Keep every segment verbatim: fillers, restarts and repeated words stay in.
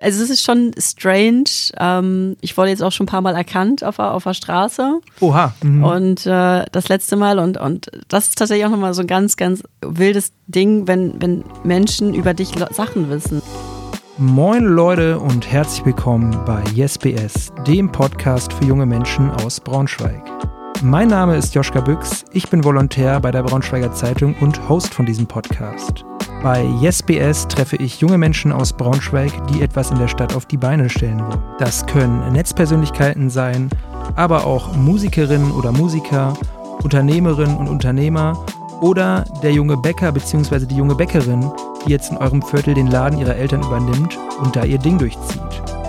Also es ist schon strange. Ähm, ich wurde jetzt auch schon ein paar Mal erkannt auf, auf der Straße. Oha. Mhm. Und äh, das letzte Mal und, und das ist tatsächlich auch nochmal so ein ganz, ganz wildes Ding, wenn, wenn Menschen über dich Sachen wissen. Moin Leute und herzlich willkommen bei YesBS, dem Podcast für junge Menschen aus Braunschweig. Mein Name ist Joschka Büchs, ich bin Volontär bei der Braunschweiger Zeitung und Host von diesem Podcast. Bei YesBS treffe ich junge Menschen aus Braunschweig, die etwas in der Stadt auf die Beine stellen wollen. Das können Netzpersönlichkeiten sein, aber auch Musikerinnen oder Musiker, Unternehmerinnen und Unternehmer oder der junge Bäcker bzw. die junge Bäckerin, die jetzt in eurem Viertel den Laden ihrer Eltern übernimmt und da ihr Ding durchzieht.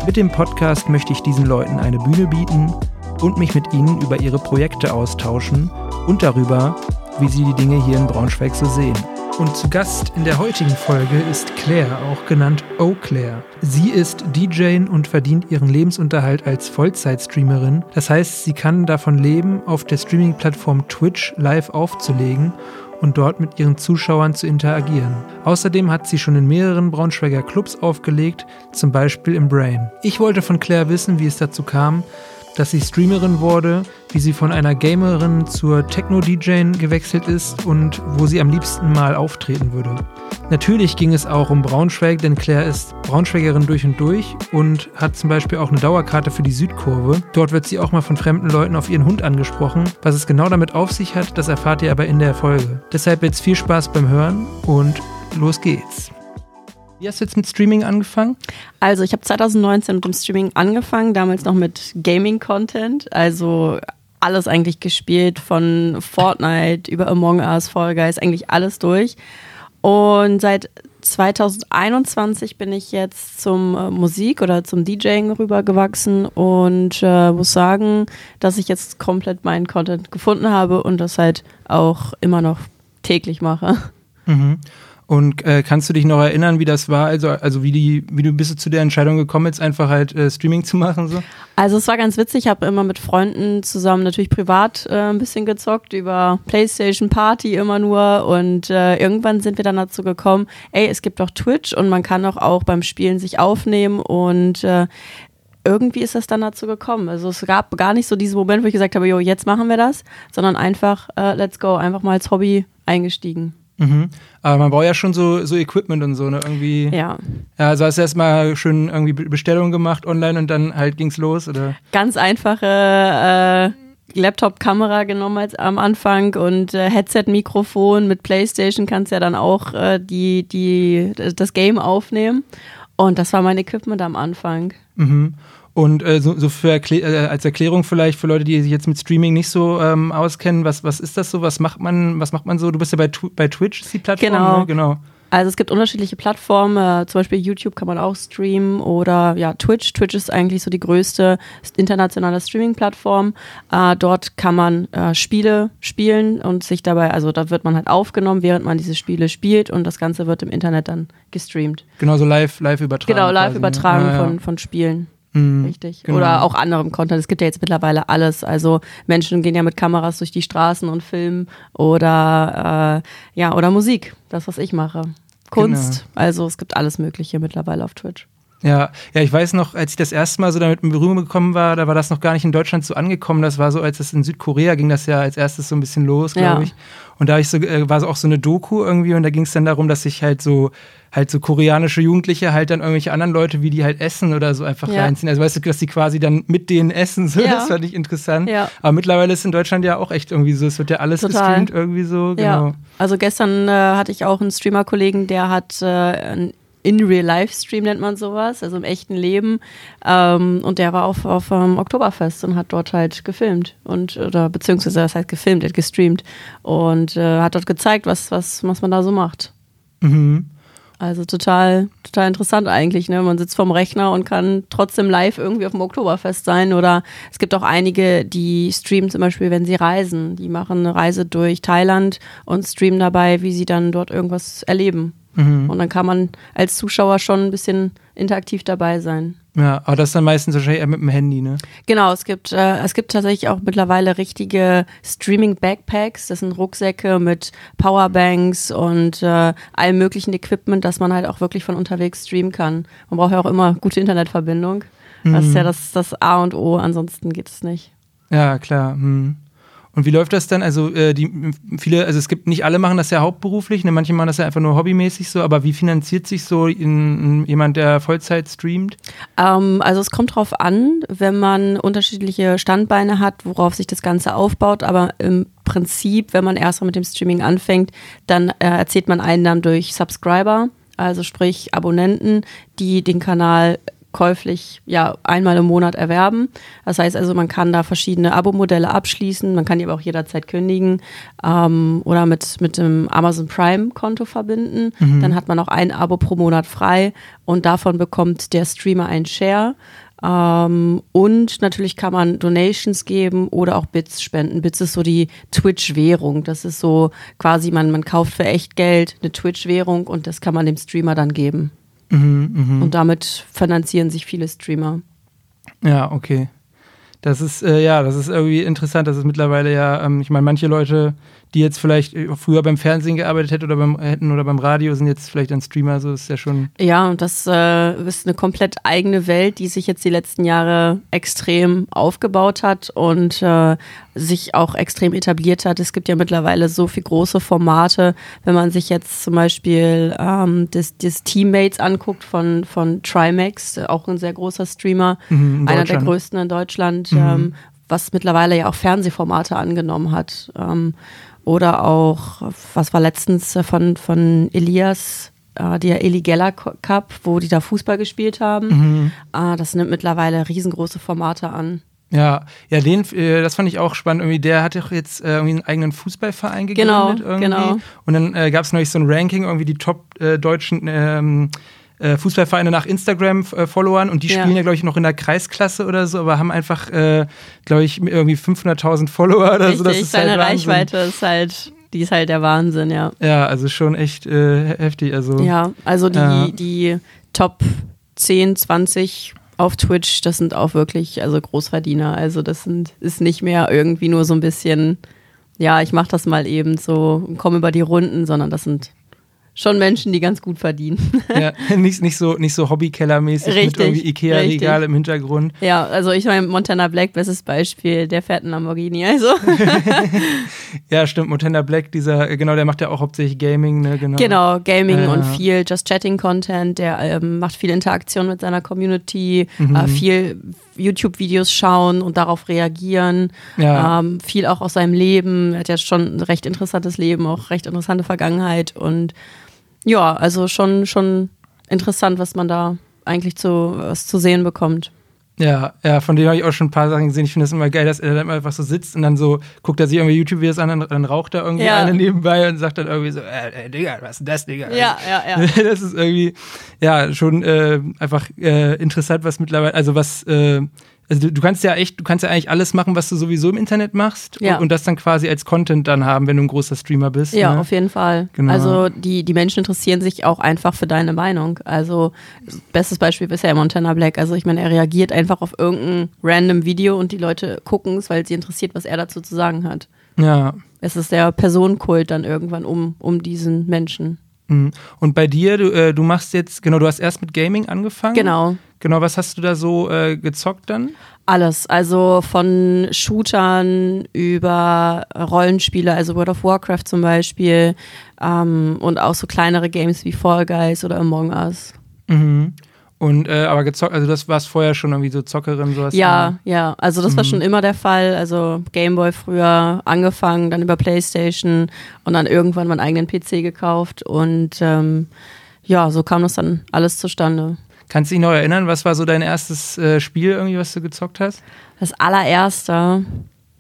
Mit dem Podcast möchte ich diesen Leuten eine Bühne bieten und mich mit ihnen über ihre Projekte austauschen und darüber, wie sie die Dinge hier in Braunschweig so sehen. Und zu Gast in der heutigen Folge ist Claire, auch genannt OhhClaire. Sie ist D J und verdient ihren Lebensunterhalt als Vollzeit-Streamerin. Das heißt, sie kann davon leben, auf der Streaming-Plattform Twitch live aufzulegen und dort mit ihren Zuschauern zu interagieren. Außerdem hat sie schon in mehreren Braunschweiger Clubs aufgelegt, zum Beispiel im Brain. Ich wollte von Claire wissen, wie es dazu kam, dass sie Streamerin wurde, wie sie von einer Gamerin zur Techno-D J gewechselt ist und wo sie am liebsten mal auftreten würde. Natürlich ging es auch um Braunschweig, denn Claire ist Braunschweigerin durch und durch und hat zum Beispiel auch eine Dauerkarte für die Südkurve. Dort wird sie auch mal von fremden Leuten auf ihren Hund angesprochen. Was es genau damit auf sich hat, das erfahrt ihr aber in der Folge. Deshalb jetzt viel Spaß beim Hören und los geht's. Wie hast du jetzt mit Streaming angefangen? Also ich habe zwanzig neunzehn mit dem Streaming angefangen, damals noch mit Gaming-Content, also alles eigentlich gespielt, von Fortnite über Among Us, Fall Guys, eigentlich alles durch. Und seit zwanzig einundzwanzig bin ich jetzt zum äh, Musik oder zum DJing rübergewachsen und äh, muss sagen, dass ich jetzt komplett meinen Content gefunden habe und das halt auch immer noch täglich mache. Mhm. Und äh, kannst du dich noch erinnern, wie das war? Also, also wie die, wie du bist du zu der Entscheidung gekommen, jetzt einfach halt äh, Streaming zu machen? So? Also es war ganz witzig, ich habe immer mit Freunden zusammen natürlich privat äh, ein bisschen gezockt, über PlayStation, Party immer nur. Und äh, irgendwann sind wir dann dazu gekommen, ey, es gibt doch Twitch und man kann doch auch beim Spielen sich aufnehmen und äh, irgendwie ist das dann dazu gekommen. Also es gab gar nicht so diesen Moment, wo ich gesagt habe, jo, jetzt machen wir das, sondern einfach äh, let's go, einfach mal als Hobby eingestiegen. Mhm. Aber man braucht ja schon so, so Equipment und so, ne? Irgendwie. Ja. Ja, also hast du erstmal schön irgendwie Bestellungen gemacht online und dann halt ging's los, oder? Ganz einfache äh, Laptop-Kamera genommen als, am Anfang und äh, Headset-Mikrofon mit PlayStation kannst ja dann auch äh, die, die, das Game aufnehmen. Und das war mein Equipment am Anfang. Mhm. Und äh, so, so für Erklä- äh, als Erklärung vielleicht für Leute, die sich jetzt mit Streaming nicht so ähm, auskennen, was, was ist das so? Was macht man, was macht man so? Du bist ja bei, tu- bei Twitch, die Plattform, genau. Ne? Genau. Also es gibt unterschiedliche Plattformen, äh, zum Beispiel YouTube kann man auch streamen oder ja Twitch. Twitch ist eigentlich so die größte internationale Streaming-Plattform. Äh, dort kann man äh, Spiele spielen und sich dabei, also da wird man halt aufgenommen, während man diese Spiele spielt und das Ganze wird im Internet dann gestreamt. Genau, so live, live übertragen. Genau, live quasi, übertragen ne? ja, ja. Von, von Spielen. Mhm, richtig. Genau. Oder auch anderem Content. Es gibt ja jetzt mittlerweile alles. Also Menschen gehen ja mit Kameras durch die Straßen und filmen oder äh, ja oder Musik, das, was ich mache. Kunst. Genau. Also es gibt alles Mögliche mittlerweile auf Twitch. Ja, ja, ich weiß noch, als ich das erste Mal so damit in Berührung gekommen war, da war das noch gar nicht in Deutschland so angekommen. Das war so, als es in Südkorea ging, das ja als erstes so ein bisschen los, glaube ja. ich. Und da ich so, äh, war so auch so eine Doku irgendwie und da ging es dann darum, dass sich halt so halt so koreanische Jugendliche halt dann irgendwelche anderen Leute, wie die halt essen oder so einfach ja. reinziehen. Also weißt du, dass die quasi dann mit denen essen, so, ja. das fand ich interessant. Ja. Aber mittlerweile ist in Deutschland ja auch echt irgendwie so, es wird ja alles Total. gestreamt irgendwie so. Genau. Ja. Also gestern äh, hatte ich auch einen Streamer-Kollegen, der hat äh, ein In-Real-Livestream nennt man sowas, also im echten Leben. Ähm, und der war auf, auf um Oktoberfest und hat dort halt gefilmt. Und, oder beziehungsweise das heißt gefilmt, hat gestreamt. Und äh, hat dort gezeigt, was, was, was man da so macht. Mhm. Also total, total interessant eigentlich, ne? Man sitzt vorm Rechner und kann trotzdem live irgendwie auf dem Oktoberfest sein. Oder es gibt auch einige, die streamen zum Beispiel, wenn sie reisen. Die machen eine Reise durch Thailand und streamen dabei, wie sie dann dort irgendwas erleben. Und dann kann man als Zuschauer schon ein bisschen interaktiv dabei sein. Ja, aber das ist dann meistens wahrscheinlich eher mit dem Handy, ne? Genau, es gibt, äh, es gibt tatsächlich auch mittlerweile richtige Streaming-Backpacks. Das sind Rucksäcke mit Powerbanks und äh, allem möglichen Equipment, dass man halt auch wirklich von unterwegs streamen kann. Man braucht ja auch immer gute Internetverbindung. Mhm. Das ist ja das, das A und O, ansonsten geht es nicht. Ja, klar. Mhm. Und wie läuft das dann? Also äh, die viele, also es gibt nicht alle machen das ja hauptberuflich, ne? Manche machen das ja einfach nur hobbymäßig so, aber wie finanziert sich so in, in jemand, der Vollzeit streamt? Ähm, also es kommt drauf an, wenn man unterschiedliche Standbeine hat, worauf sich das Ganze aufbaut, aber im Prinzip, wenn man erstmal mit dem Streaming anfängt, dann äh, erzielt man Einnahmen durch Subscriber, also sprich Abonnenten, die den Kanal käuflich ja einmal im Monat erwerben. Das heißt also, man kann da verschiedene Abo-Modelle abschließen, man kann die aber auch jederzeit kündigen ähm, oder mit, mit einem Amazon Prime-Konto verbinden. Mhm. Dann hat man auch ein Abo pro Monat frei und davon bekommt der Streamer einen Share. Ähm, und natürlich kann man Donations geben oder auch Bits spenden. Bits ist so die Twitch-Währung. Das ist so quasi, man, man kauft für echt Geld eine Twitch-Währung und das kann man dem Streamer dann geben. Mhm, mh. Und damit finanzieren sich viele Streamer. Ja, okay. Das ist, äh, ja, das ist irgendwie interessant, dass es mittlerweile ja, ähm, ich meine, manche Leute, die jetzt vielleicht früher beim Fernsehen gearbeitet hätten oder beim, hätten oder beim Radio, sind jetzt vielleicht ein Streamer, so ist ja schon... Ja, und das äh, ist eine komplett eigene Welt, die sich jetzt die letzten Jahre extrem aufgebaut hat und äh, sich auch extrem etabliert hat. Es gibt ja mittlerweile so viele große Formate, wenn man sich jetzt zum Beispiel ähm, das, das Teammates anguckt von, von Trimax, auch ein sehr großer Streamer, mhm, einer der größten in Deutschland, mhm. ähm, was mittlerweile ja auch Fernsehformate angenommen hat. Ähm, oder auch, was war letztens von, von Elias, äh, der Eli Geller Cup, wo die da Fußball gespielt haben. Mhm. Äh, das nimmt mittlerweile riesengroße Formate an. Ja, ja, den, äh, das fand ich auch spannend. Irgendwie, der hat doch jetzt äh, irgendwie einen eigenen Fußballverein gegründet. Genau, irgendwie. Genau. Und dann äh, gab es neulich so ein Ranking, irgendwie die top äh, deutschen ähm, äh, Fußballvereine nach Instagram-Followern. Und die spielen ja, ja glaube ich, noch in der Kreisklasse oder so, aber haben einfach, äh, glaube ich, irgendwie fünfhunderttausend Follower oder richtig, so. Richtig, seine halt Reichweite ist halt... Die ist halt der Wahnsinn, ja. Ja, also schon echt äh, heftig. Also, ja, also die, äh, die Top zehn, zwanzig... auf Twitch, das sind auch wirklich also Großverdiener, also das sind, ist nicht mehr irgendwie nur so ein bisschen, ja, ich mach das mal eben so und komme über die Runden, sondern das sind schon Menschen, die ganz gut verdienen. Ja, nicht, nicht so, nicht so Hobbykellermäßig mit irgendwie Ikea-Regal im Hintergrund. Ja, also ich meine, Montana Black, bestes Beispiel, der fährt einen Lamborghini, also. Ja, stimmt, Montana Black, dieser, genau, der macht ja auch hauptsächlich Gaming, ne, genau. Genau, Gaming äh, und viel Just-Chatting-Content, der ähm, macht viel Interaktion mit seiner Community, mhm. äh, viel YouTube-Videos schauen und darauf reagieren, ja. ähm, viel auch aus seinem Leben, er hat ja schon ein recht interessantes Leben, auch recht interessante Vergangenheit und ja, also schon, schon interessant, was man da eigentlich zu, was zu sehen bekommt. Ja, ja, von dem habe ich auch schon ein paar Sachen gesehen. Ich finde das immer geil, dass er dann einfach so sitzt und dann so guckt er sich irgendwie YouTube-Videos an, dann raucht er irgendwie ja. eine nebenbei und sagt dann irgendwie so, äh, äh, Digga, was ist denn das, Digga? Ja, ja, ja. Das ist irgendwie, ja, schon äh, einfach äh, interessant, was mittlerweile, also was, äh, also du, du kannst ja echt, du kannst ja eigentlich alles machen, was du sowieso im Internet machst ja. und, und das dann quasi als Content dann haben, wenn du ein großer Streamer bist. Ja, ne? Auf jeden Fall. Genau. Also die, die Menschen interessieren sich auch einfach für deine Meinung. Also bestes Beispiel bisher Montana Black. Also ich meine, er reagiert einfach auf irgendein random Video und die Leute gucken es, weil sie interessiert, was er dazu zu sagen hat. Ja. Es ist der Personenkult dann irgendwann um, um diesen Menschen. Und bei dir, du, äh, du machst jetzt, genau, du hast erst mit Gaming angefangen. Genau. Genau, was hast du da so äh, gezockt dann? Alles, also von Shootern über Rollenspiele, also World of Warcraft zum Beispiel ähm, und auch so kleinere Games wie Fall Guys oder Among Us. Mhm. Und, äh, aber gezockt, also das war es vorher schon irgendwie so Zockerin, sowas? Ja, ja, ja. Also das mhm. war schon immer der Fall, also Gameboy früher angefangen, dann über PlayStation und dann irgendwann meinen eigenen P C gekauft und ähm, ja, so kam das dann alles zustande. Kannst du dich noch erinnern, was war so dein erstes äh, Spiel irgendwie, was du gezockt hast? Das allererste,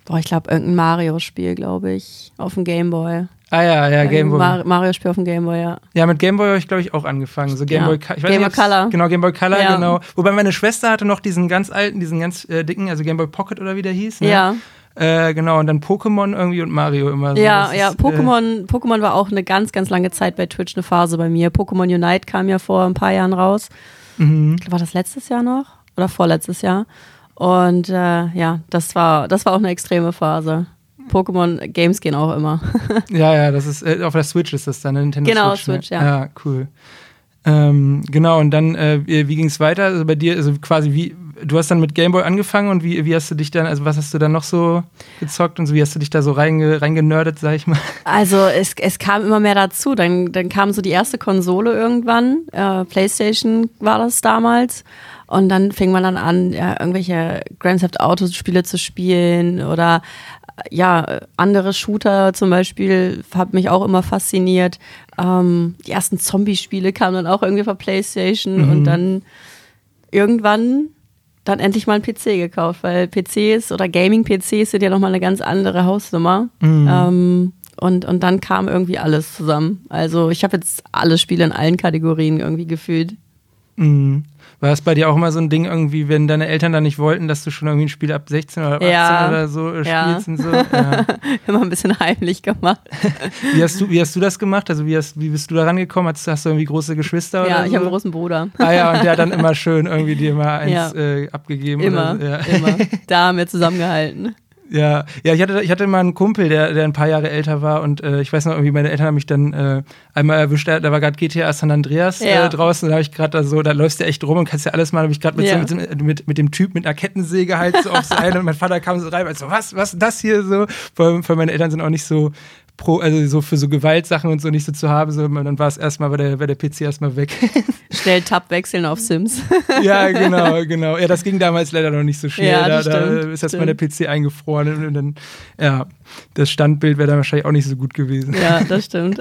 boah, ich glaube irgendein Mario-Spiel, glaube ich, auf dem Gameboy. Ah ja, ja, Gameboy. Mar- Mario-Spiel auf dem Gameboy, ja. Ja, mit Gameboy habe ich, glaube ich, auch angefangen. So Gameboy ja. Game Color. Genau, Gameboy Color, ja. Genau. Wobei meine Schwester hatte noch diesen ganz alten, diesen ganz äh, dicken, also Gameboy Pocket oder wie der hieß. Ne? Ja. Äh, genau, und dann Pokémon irgendwie und Mario immer so. Ja, das ja, ist, Pokémon, äh, Pokémon war auch eine ganz, ganz lange Zeit bei Twitch eine Phase bei mir. Pokémon Unite kam ja vor ein paar Jahren raus. Mhm. Ich glaube, war das letztes Jahr noch oder vorletztes Jahr. Und äh, ja, das war, das war auch eine extreme Phase. Pokémon-Games gehen auch immer. Ja, ja, das ist, äh, auf der Switch ist das dann, eine Nintendo genau, Switch. Genau, Switch, ja. Ja, cool. Ähm, genau, und dann, äh, wie ging es weiter? Also bei dir, also quasi wie, du hast dann mit Gameboy angefangen und wie, wie hast du dich dann, also was hast du dann noch so gezockt und so, wie hast du dich da so reinge, reingenördet, sag ich mal? Also es, es kam immer mehr dazu, dann, dann kam so die erste Konsole irgendwann, äh, PlayStation war das damals. Und dann fing man dann an, ja, irgendwelche Grand Theft Auto Spiele zu spielen oder ja, andere Shooter zum Beispiel, hat mich auch immer fasziniert. Ähm, die ersten Zombie-Spiele kamen dann auch irgendwie von PlayStation, mhm, und dann irgendwann dann endlich mal einen P C gekauft, weil P Cs oder Gaming-P Cs sind ja nochmal eine ganz andere Hausnummer. Mhm. Ähm, und, und dann kam irgendwie alles zusammen. Also ich habe jetzt alle Spiele in allen Kategorien irgendwie gefühlt. Mhm. War es bei dir auch immer so ein Ding irgendwie, wenn deine Eltern da nicht wollten, dass du schon irgendwie ein Spiel ab sechzehn oder ab achtzehn ja, oder so spielst, ja, und so? Ja. Immer ein bisschen heimlich gemacht. Wie hast du, wie hast du das gemacht? Also wie, hast, wie bist du da rangekommen? Hast, hast du irgendwie große Geschwister oder so? Ja, ich habe einen großen Bruder. Ah ja, und der hat dann immer schön irgendwie dir mal eins ja. äh, abgegeben. Immer, oder so. Ja, immer. Da haben wir zusammengehalten. Ja, ja, ich hatte, ich hatte mal einen Kumpel, der, der ein paar Jahre älter war und äh, ich weiß noch, irgendwie meine Eltern haben mich dann äh, einmal erwischt, da war gerade G T A San Andreas ja. äh, draußen, da habe ich gerade da so, da läufst du echt rum und kannst ja alles machen, habe ich gerade mit, ja. so, mit, mit, mit dem Typ mit einer Kettensäge halt so auf so einen und mein Vater kam so rein und so, was, was das hier so? Vor allem, vor allem meine Eltern sind auch nicht so pro, also so für so Gewaltsachen und so nicht so zu haben, so, dann war es erstmal, war der, der P C erstmal weg. Schnell Tab wechseln auf Sims. Ja, genau, genau. Ja, das ging damals leider noch nicht so schnell. Ja, da, stimmt, da ist erstmal der P C eingefroren und dann, ja, das Standbild wäre dann wahrscheinlich auch nicht so gut gewesen. Ja, das stimmt.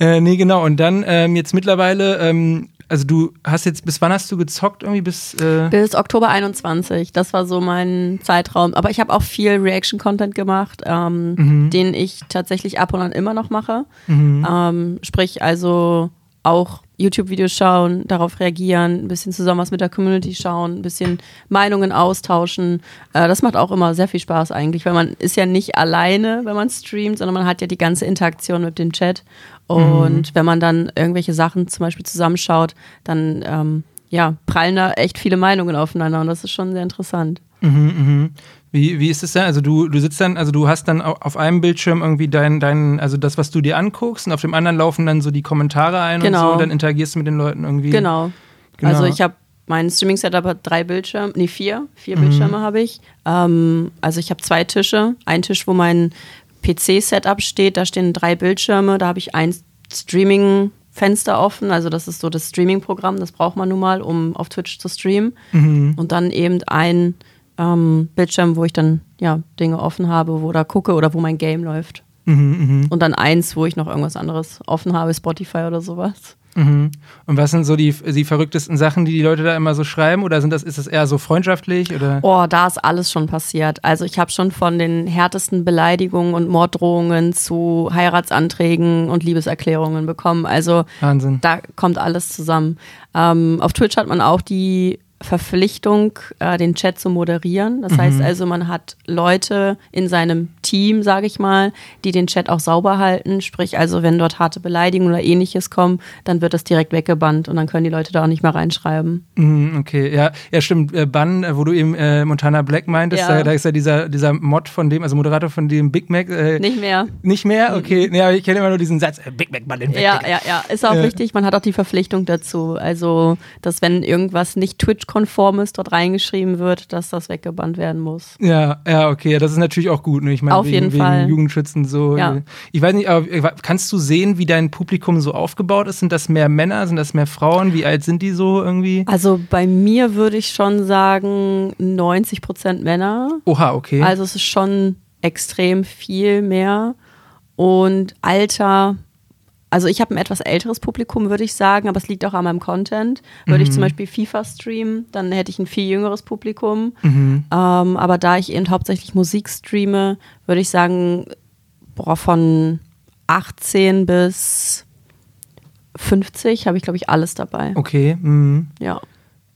äh, nee, genau. Und dann ähm, jetzt mittlerweile, ähm, also du hast jetzt, bis wann hast du gezockt irgendwie? Bis äh bis Oktober einundzwanzig, das war so mein Zeitraum. Aber ich habe auch viel Reaction-Content gemacht, ähm, mhm. den ich tatsächlich ab und an immer noch mache. Mhm. Ähm, sprich also auch YouTube-Videos schauen, darauf reagieren, ein bisschen zusammen was mit der Community schauen, ein bisschen Meinungen austauschen. Äh, das macht auch immer sehr viel Spaß eigentlich, weil man ist ja nicht alleine, wenn man streamt, sondern man hat ja die ganze Interaktion mit dem Chat. Und mhm. wenn man dann irgendwelche Sachen zum Beispiel zusammenschaut, dann ähm, ja, prallen da echt viele Meinungen aufeinander und das ist schon sehr interessant. Mhm, mhm. Wie, wie ist es denn? Also du, du sitzt dann, also du hast dann auf einem Bildschirm irgendwie dein, dein, also das, was du dir anguckst, und auf dem anderen laufen dann so die Kommentare ein, genau, und so, und dann interagierst du mit den Leuten irgendwie. Genau. Genau. Also ich habe mein Streaming-Setup hat drei Bildschirme, nee, vier, vier mhm. Bildschirme habe ich. Ähm, also ich habe zwei Tische. Ein Tisch, wo mein P C-Setup steht, da stehen drei Bildschirme, da habe ich ein Streaming-Fenster offen, also das ist so das Streaming-Programm, das braucht man nun mal, um auf Twitch zu streamen. Mhm. Und dann eben ein Ähm, Bildschirm, wo ich dann ja Dinge offen habe, wo da gucke oder wo mein Game läuft. Mhm, mh. Und dann eins, wo ich noch irgendwas anderes offen habe, Spotify oder sowas. Mhm. Und was sind so die, die verrücktesten Sachen, die die Leute da immer so schreiben? Oder sind das, ist das eher so freundschaftlich? Oder? Oh, da ist alles schon passiert. Also ich habe schon von den härtesten Beleidigungen und Morddrohungen zu Heiratsanträgen und Liebeserklärungen bekommen. Also Wahnsinn. Da kommt alles zusammen. Ähm, auf Twitch hat man auch die Verpflichtung, äh, den Chat zu moderieren. Das mhm. heißt also, man hat Leute in seinem Team, sage ich mal, die den Chat auch sauber halten. Sprich also, wenn dort harte Beleidigungen oder ähnliches kommen, dann wird das direkt weggebannt und dann können die Leute da auch nicht mehr reinschreiben. Mhm, okay, ja, ja, stimmt. Äh, Bann, wo du eben äh, Montana Black meintest, ja. da, da ist ja dieser, dieser Mod von dem, also Moderator von dem Big Mac. Äh, nicht mehr. Nicht mehr? Okay. Mhm. Ja, ich kenne immer nur diesen Satz, äh, Big Mac, Bann den Big Mac. Ja, ja, ja. Ist auch äh. wichtig. Man hat auch die Verpflichtung dazu. Also, dass wenn irgendwas nicht Twitch konform ist, dort reingeschrieben wird, dass das weggebannt werden muss. Ja, ja, okay, das ist natürlich auch gut, ne? Ich meine, wegen, wegen Jugendschützen so. Ja. Ich weiß nicht, aber kannst du sehen, wie dein Publikum so aufgebaut ist? Sind das mehr Männer, sind das mehr Frauen? Wie alt sind die so irgendwie? Also bei mir würde ich schon sagen, neunzig Prozent Männer. Oha, okay. Also es ist schon extrem viel mehr. Und Alter, also ich habe ein etwas älteres Publikum, würde ich sagen, aber es liegt auch an meinem Content. Würde mhm. ich zum Beispiel FIFA streamen, dann hätte ich ein viel jüngeres Publikum. Mhm. Ähm, aber da ich eben hauptsächlich Musik streame, würde ich sagen, boah, von achtzehn bis fünfzig habe ich, glaube ich, alles dabei. Okay. Mhm. Ja.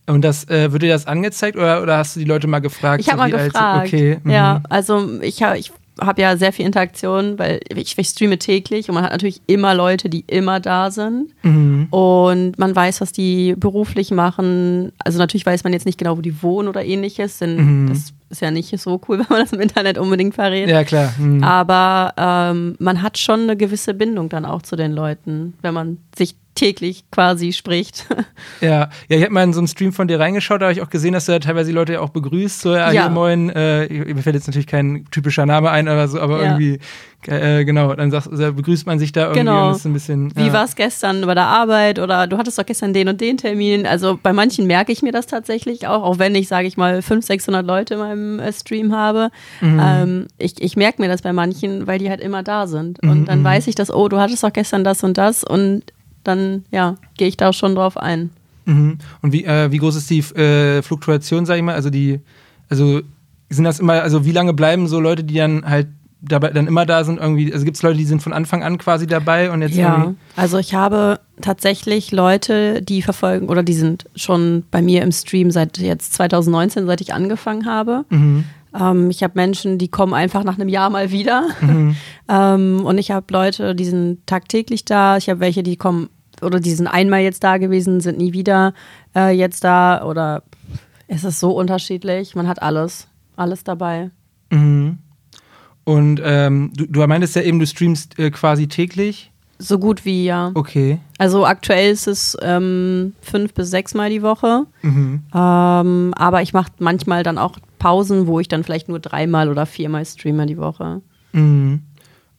Und das, äh, wird dir das angezeigt oder, oder hast du die Leute mal gefragt? Ich habe so mal gefragt. Als, okay, ja, also ich habe... Ich habe ja sehr viel Interaktion, weil ich, ich streame täglich und man hat natürlich immer Leute, die immer da sind. Mhm. Und man weiß, was die beruflich machen. Also natürlich weiß man jetzt nicht genau, wo die wohnen oder ähnliches, denn mhm. das ist ja nicht so cool, wenn man das im Internet unbedingt verrät. Ja, klar. Mhm. Aber ähm, man hat schon eine gewisse Bindung dann auch zu den Leuten, wenn man sich täglich quasi spricht. Ja, ja, ich habe mal in so einen Stream von dir reingeschaut, da habe ich auch gesehen, dass du da teilweise die Leute ja auch begrüßt, so, ja, ja. moin, äh, mir fällt jetzt natürlich kein typischer Name ein, aber so, aber ja. irgendwie, äh, genau, dann sagst, also begrüßt man sich da irgendwie genau. und ist ein bisschen... Ja. Wie war es gestern bei der Arbeit oder du hattest doch gestern den und den Termin, also bei manchen merke ich mir das tatsächlich auch, auch wenn ich, sage ich mal, fünfhundert, sechshundert Leute in meinem äh, Stream habe, mhm. ähm, ich, ich merke mir das bei manchen, weil die halt immer da sind und mhm. dann weiß ich, dass, oh, du hattest doch gestern das und das und dann, ja, gehe ich da schon drauf ein. Mhm. Und wie, äh, wie groß ist die äh, Fluktuation, sag ich mal? Also die, also sind das immer, also wie lange bleiben so Leute, die dann halt dabei dann immer da sind irgendwie? Also gibt es Leute, die sind von Anfang an quasi dabei und jetzt ja. irgendwie? Also ich habe tatsächlich Leute, die verfolgen oder die sind schon bei mir im Stream seit jetzt zwanzig neunzehn, seit ich angefangen habe. Mhm. Ähm, ich habe Menschen, die kommen einfach nach einem Jahr mal wieder. Mhm. ähm, und ich habe Leute, die sind tagtäglich da. Ich habe welche, die kommen oder die sind einmal jetzt da gewesen, sind nie wieder äh, jetzt da oder es ist so unterschiedlich. Man hat alles, alles dabei. Mhm. Und ähm, du, du meintest ja eben, du streamst äh, quasi täglich? So gut wie, ja. Okay. Also aktuell ist es ähm, fünf bis sechs Mal die Woche. Mhm. Ähm, aber ich mache manchmal dann auch Pausen, wo ich dann vielleicht nur dreimal oder viermal streame die Woche. Mhm.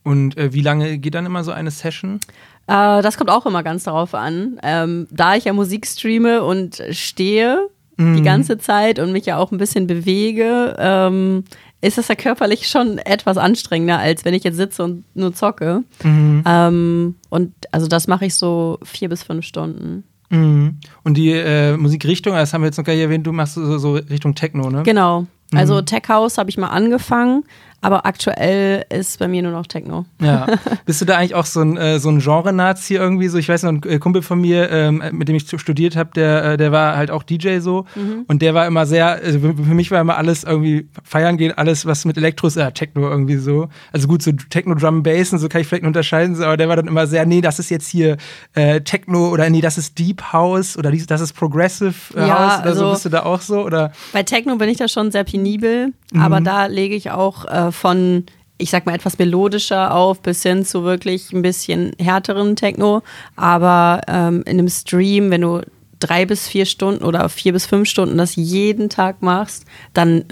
Und äh, wie lange geht dann immer so eine Session? Äh, das kommt auch immer ganz darauf an. Ähm, da ich ja Musik streame und stehe mm. die ganze Zeit und mich ja auch ein bisschen bewege, ähm, ist das ja körperlich schon etwas anstrengender, als wenn ich jetzt sitze und nur zocke. Mm. Ähm, und also das mache ich so vier bis fünf Stunden. Mm. Und die äh, Musikrichtung, das haben wir jetzt noch gar nicht erwähnt, du machst so, so Richtung Techno, ne? Genau. Also Tech House habe ich mal angefangen, aber aktuell ist bei mir nur noch Techno. Ja. Bist du da eigentlich auch so ein, äh, so ein Genre-Nazi irgendwie? So, ich weiß noch, ein Kumpel von mir, ähm, mit dem ich studiert habe, der, der war halt auch D J so mhm. und der war immer sehr, also für mich war immer alles irgendwie feiern gehen, alles was mit Elektro ist, äh, Techno irgendwie so. Also gut, so Techno, Drum, Bass und so kann ich vielleicht nicht unterscheiden, aber der war dann immer sehr, nee, das ist jetzt hier äh, Techno oder nee, das ist Deep House oder das ist Progressive äh, ja, House oder also, so. Bist du da auch so? Oder? Bei Techno bin ich da schon sehr penibel, mhm. aber da lege ich auch äh, von, ich sag mal, etwas melodischer auf bis hin zu wirklich ein bisschen härteren Techno. Aber ähm, in einem Stream, wenn du drei bis vier Stunden oder vier bis fünf Stunden das jeden Tag machst, dann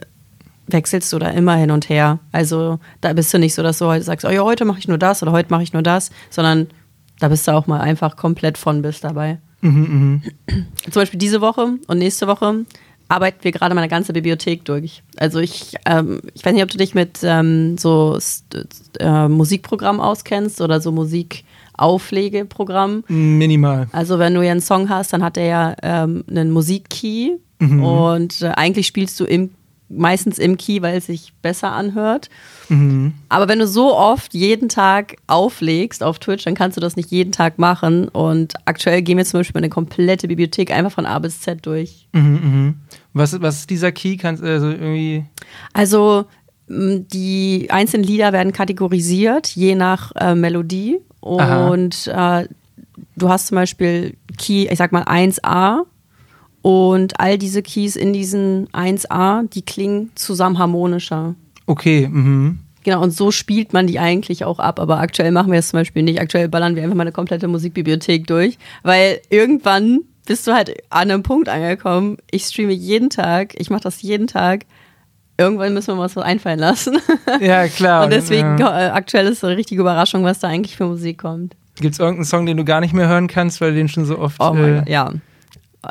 wechselst du da immer hin und her. Also da bist du nicht so, dass du heute sagst, oh ja, heute mache ich nur das oder heute mache ich nur das, sondern da bist du auch mal einfach komplett von bis dabei. Mhm, mhm. Zum Beispiel diese Woche und nächste Woche arbeiten wir gerade meine ganze Bibliothek durch. Also ich, ähm, ich weiß nicht, ob du dich mit ähm, so st- äh, Musikprogrammen auskennst oder so Musikauflegeprogrammen. Minimal. Also wenn du ja einen Song hast, dann hat der ja ähm, einen Musikkey mhm. und äh, eigentlich spielst du im, meistens im Key, weil es sich besser anhört. Mhm. Aber wenn du so oft jeden Tag auflegst auf Twitch, dann kannst du das nicht jeden Tag machen. Und aktuell gehen wir zum Beispiel eine komplette Bibliothek einfach von A bis Z durch. Mhm, mh. Was, was ist dieser Key? Kannst, also, irgendwie also die einzelnen Lieder werden kategorisiert, je nach äh, Melodie. Und äh, du hast zum Beispiel Key, ich sag mal eins a. Und all diese Keys in diesen eins a, die klingen zusammen harmonischer. Okay, mhm. Genau, und so spielt man die eigentlich auch ab. Aber aktuell machen wir das zum Beispiel nicht. Aktuell ballern wir einfach mal eine komplette Musikbibliothek durch. Weil irgendwann bist du halt an einem Punkt angekommen. Ich streame jeden Tag, ich mache das jeden Tag. Irgendwann müssen wir mal was einfallen lassen. Ja, klar. Und deswegen, ja. aktuell ist es eine richtige Überraschung, was da eigentlich für Musik kommt. Gibt es irgendeinen Song, den du gar nicht mehr hören kannst, weil du den schon so oft... Oh mein äh, Gott, ja.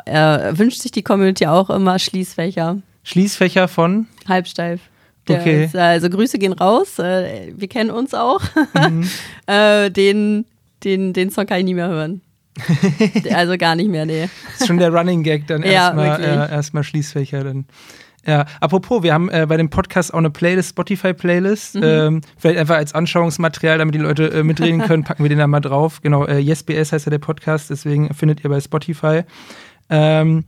Äh, wünscht sich die Community auch immer Schließfächer. Schließfächer von? Halbsteif. Der okay. Ist, also Grüße gehen raus. Äh, wir kennen uns auch. Mhm. äh, den, den, den Song kann ich nie mehr hören. Also gar nicht mehr, nee. Ist schon der Running Gag dann erstmal ja, äh, erstmal Schließfächer dann. Ja, apropos, wir haben äh, bei dem Podcast auch eine Playlist, Spotify-Playlist. Mhm. Ähm, vielleicht einfach als Anschauungsmaterial, damit die Leute äh, mitreden können, packen wir den da mal drauf. Genau, äh, YesBS heißt ja der Podcast, deswegen findet ihr bei Spotify. Ähm,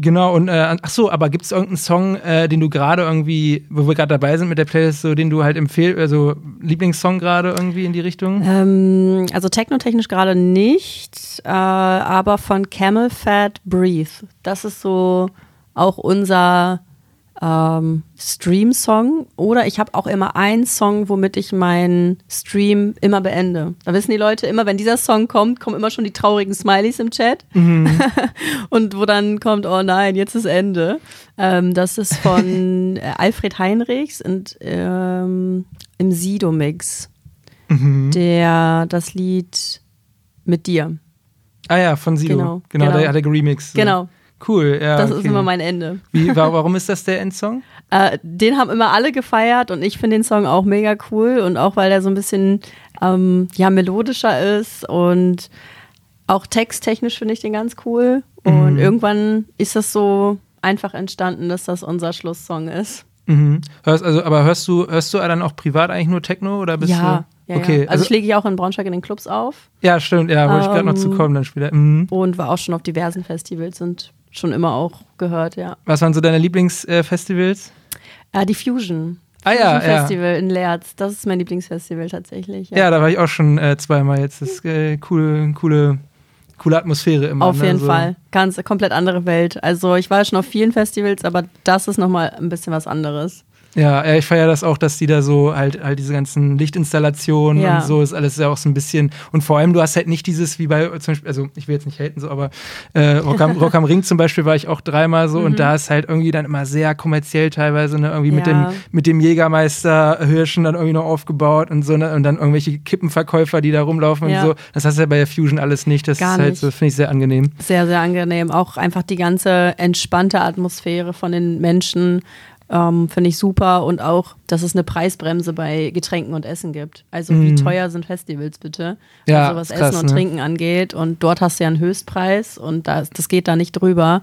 Genau, und äh, ach so, aber gibt's irgendeinen Song, äh, den du gerade irgendwie, wo wir gerade dabei sind mit der Playlist, so den du halt empfehlst, also Lieblingssong gerade irgendwie in die Richtung? Ähm, also technotechnisch gerade nicht, äh, aber von Camel Fat Breathe. Das ist so auch unser ähm, Stream-Song. Oder ich habe auch immer einen Song, womit ich meinen Stream immer beende. Da wissen die Leute immer, wenn dieser Song kommt, kommen immer schon die traurigen Smileys im Chat. Mhm. Und wo dann kommt, oh nein, jetzt ist Ende. Ähm, das ist von Alfred Heinrichs und ähm, im Sido-Mix. Mhm. Der das Lied Mit dir. Ah ja, von Sido. Genau, genau, genau. Da hat er geremixed. So. Genau. Cool, ja. Das okay. ist immer mein Ende. Wie, warum ist das der Endsong? äh, den haben immer alle gefeiert und ich finde den Song auch mega cool und auch, weil der so ein bisschen ähm, ja, melodischer ist und auch texttechnisch finde ich den ganz cool. Und mhm. irgendwann ist das so einfach entstanden, dass das unser Schlusssong ist. Mhm. Hörst, also, aber hörst du, hörst du dann auch privat eigentlich nur Techno oder bist ja. du... Ja, okay, ja. Also ich lege ich auch in Braunschweig in den Clubs auf. Ja, stimmt, ja, wollte ähm, ich gerade noch zu kommen dann später. Mhm. Und war auch schon auf diversen Festivals und schon immer auch gehört, ja. Was waren so deine Lieblingsfestivals? Äh, äh, die Fusion. Ah Fusion ja, Festival ja. in Leerz, das ist mein Lieblingsfestival tatsächlich. Ja, ja da war ich auch schon äh, zweimal jetzt. Das ist äh, coole, coole, coole Atmosphäre immer. Auf ne? jeden also. Fall, ganz komplett andere Welt. Also ich war schon auf vielen Festivals, aber das ist nochmal ein bisschen was anderes. Ja, ich feiere das auch, dass die da so halt, halt diese ganzen Lichtinstallationen ja. und so ist alles ja auch so ein bisschen. Und vor allem, du hast halt nicht dieses, wie bei zum Beispiel, also ich will jetzt nicht haten, so, aber äh, Rock, am, Rock am Ring zum Beispiel war ich auch dreimal so mhm. und da ist halt irgendwie dann immer sehr kommerziell teilweise, ne, irgendwie ja. mit dem, mit dem Jägermeister Hirschen dann irgendwie noch aufgebaut und so, ne, und dann irgendwelche Kippenverkäufer, die da rumlaufen ja. und so. Das hast du ja bei der Fusion alles nicht. Das Gar ist halt nicht. So, finde ich sehr angenehm. Sehr, sehr angenehm. Auch einfach die ganze entspannte Atmosphäre von den Menschen. Ähm, finde ich super und auch, dass es eine Preisbremse bei Getränken und Essen gibt. Also mm. wie teuer sind Festivals bitte? Ja, also was krass, Essen und ne? Trinken angeht und dort hast du ja einen Höchstpreis und das, das geht da nicht drüber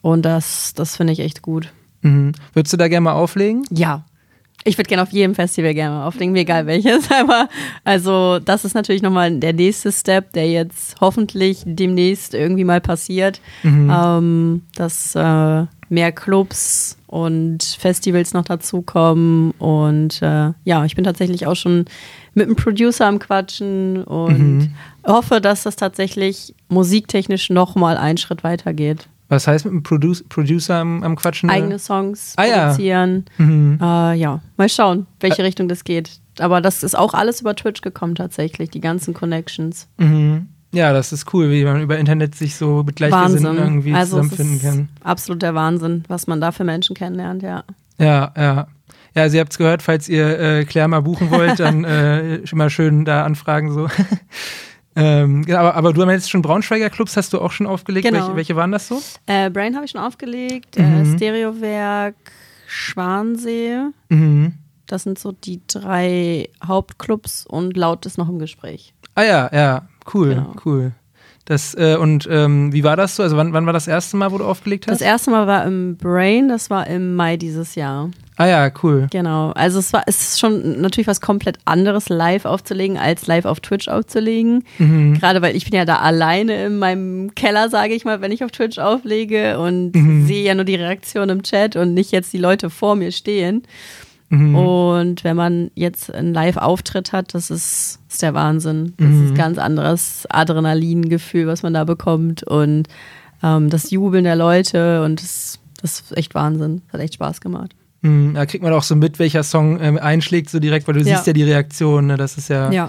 und das, das finde ich echt gut. Mhm. Würdest du da gerne mal auflegen? Ja, ich würde gerne auf jedem Festival gerne mal auflegen, mir egal welches, aber also das ist natürlich nochmal der nächste Step, der jetzt hoffentlich demnächst irgendwie mal passiert, mhm. ähm, dass äh, mehr Clubs und Festivals noch dazukommen und äh, ja, ich bin tatsächlich auch schon mit einem Producer am Quatschen und mhm. hoffe, dass das tatsächlich musiktechnisch nochmal einen Schritt weitergeht. Was heißt mit einem Produ- Producer am, am Quatschen? Eigene Songs ah, produzieren. Ja. Mhm. Äh, ja, mal schauen, welche Ä- Richtung das geht. Aber das ist auch alles über Twitch gekommen tatsächlich, die ganzen Connections. Mhm. Ja, das ist cool, wie man über Internet sich so mit Gleichgesinnten irgendwie also zusammenfinden es ist kann. Absolut der Wahnsinn, was man da für Menschen kennenlernt, ja. Ja, ja. Ja, also ihr habt es gehört, falls ihr äh, Claire mal buchen wollt, dann äh, schon mal schön da anfragen so. ähm, aber, aber du hast jetzt schon Braunschweiger Clubs, hast du auch schon aufgelegt? Genau. Welche, welche waren das so? Äh, Brain habe ich schon aufgelegt, mhm. äh, Stereowerk, Schwansee. Mhm. Das sind so die drei Hauptclubs und Laut ist noch im Gespräch. Ah ja, ja. Cool, genau. cool. Das, äh, und ähm, wie war das so? Also wann, wann war das erste Mal, wo du aufgelegt hast? Das erste Mal war im Brain, das war im Mai dieses Jahr. Ah ja, cool. Genau, also es war, es ist schon natürlich was komplett anderes, live aufzulegen, als live auf Twitch aufzulegen. Mhm. Gerade weil ich bin ja da alleine in meinem Keller, sage ich mal, wenn ich auf Twitch auflege und mhm. sehe ja nur die Reaktion im Chat und nicht jetzt die Leute vor mir stehen. Mhm. Und wenn man jetzt einen Live-Auftritt hat, das ist, ist der Wahnsinn. Das mhm. ist ein ganz anderes Adrenalingefühl, was man da bekommt und ähm, das Jubeln der Leute und das, das ist echt Wahnsinn. Das hat echt Spaß gemacht. Mhm. Da kriegt man auch so mit, welcher Song ähm, einschlägt so direkt, weil du ja. siehst ja die Reaktion, ne? Das ist ja... ja.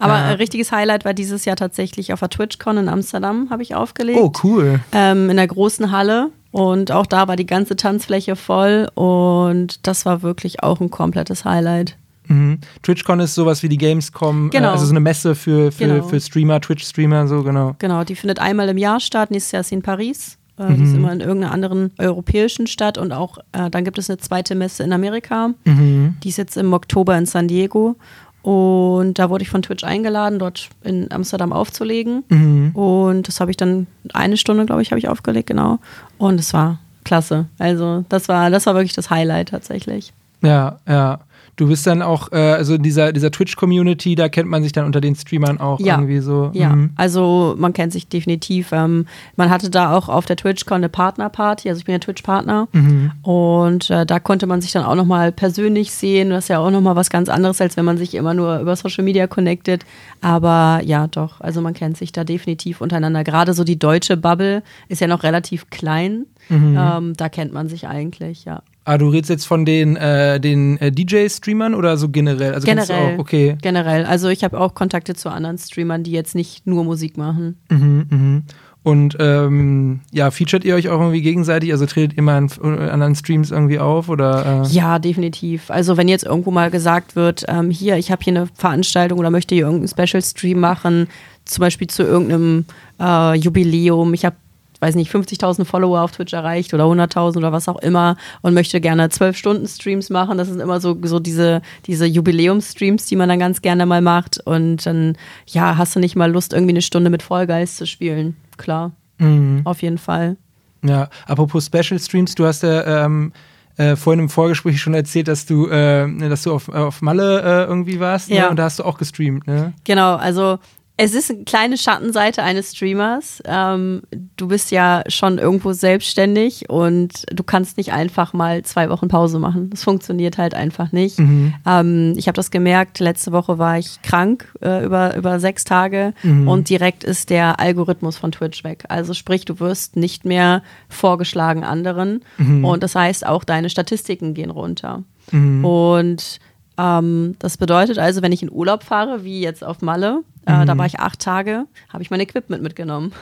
Aber ja. ein richtiges Highlight war dieses Jahr tatsächlich auf der TwitchCon in Amsterdam, habe ich aufgelegt. Oh, cool. Ähm, in der großen Halle. Und auch da war die ganze Tanzfläche voll und das war wirklich auch ein komplettes Highlight. Mhm. TwitchCon ist sowas wie die Gamescom, genau. äh, also so eine Messe für, für, genau. für Streamer, Twitch-Streamer, so genau. Genau, die findet einmal im Jahr statt, nächstes Jahr ist sie in Paris, äh, mhm. die ist immer in irgendeiner anderen europäischen Stadt und auch äh, dann gibt es eine zweite Messe in Amerika, mhm. die ist jetzt im Oktober in San Diego. Und da wurde ich von Twitch eingeladen, dort in Amsterdam aufzulegen. Mhm. Und das habe ich dann eine Stunde, glaube ich, habe ich aufgelegt, genau. Und es war klasse. Also das war, das war wirklich das Highlight tatsächlich. Ja, ja. Du bist dann auch, äh, also in dieser, dieser Twitch-Community, da kennt man sich dann unter den Streamern auch ja. irgendwie so. Ja, mhm. also man kennt sich definitiv. Ähm, man hatte da auch auf der TwitchCon eine Partnerparty, also ich bin ja Twitch-Partner. Mhm. Und äh, da konnte man sich dann auch nochmal persönlich sehen, das ist ja auch nochmal was ganz anderes, als wenn man sich immer nur über Social Media connectet. Aber ja, doch, also man kennt sich da definitiv untereinander. Gerade so die deutsche Bubble ist ja noch relativ klein. Mhm. Ähm, da kennt man sich eigentlich, ja. Ah, du redest jetzt von den, äh, den D J-Streamern oder so generell? Also generell, auch, okay. generell. Also ich habe auch Kontakte zu anderen Streamern, die jetzt nicht nur Musik machen. Mhm, mhm. Und ähm, ja, featuret ihr euch auch irgendwie gegenseitig? Also tretet ihr mal in anderen Streams irgendwie auf? Oder, äh? Ja, definitiv. Also wenn jetzt irgendwo mal gesagt wird, ähm, hier, ich habe hier eine Veranstaltung oder möchte hier irgendeinen Special-Stream machen, zum Beispiel zu irgendeinem äh, Jubiläum. Ich habe weiß nicht, fünfzigtausend Follower auf Twitch erreicht oder hunderttausend oder was auch immer und möchte gerne zwölf Stunden Streams machen. Das sind immer so, so diese, diese Jubiläumsstreams, die man dann ganz gerne mal macht. Und dann, ja, hast du nicht mal Lust, irgendwie eine Stunde mit Fall Guys zu spielen? Klar, mhm. auf jeden Fall. Ja, apropos Special-Streams, du hast ja ähm, äh, vorhin im Vorgespräch schon erzählt, dass du, äh, dass du auf, auf Malle äh, irgendwie warst, ne? Ja. Und da hast du auch gestreamt, ne? Genau, also es ist eine kleine Schattenseite eines Streamers. Ähm, du bist ja schon irgendwo selbstständig und du kannst nicht einfach mal zwei Wochen Pause machen. Das funktioniert halt einfach nicht. Mhm. Ähm, ich habe das gemerkt, letzte Woche war ich krank äh, über, über sechs Tage mhm. und direkt ist der Algorithmus von Twitch weg. Also sprich, du wirst nicht mehr vorgeschlagen anderen mhm. und das heißt, auch deine Statistiken gehen runter. Mhm. Und ähm, das bedeutet also, wenn ich in Urlaub fahre, wie jetzt auf Malle, Äh, mhm. da war ich acht Tage, habe ich mein Equipment mitgenommen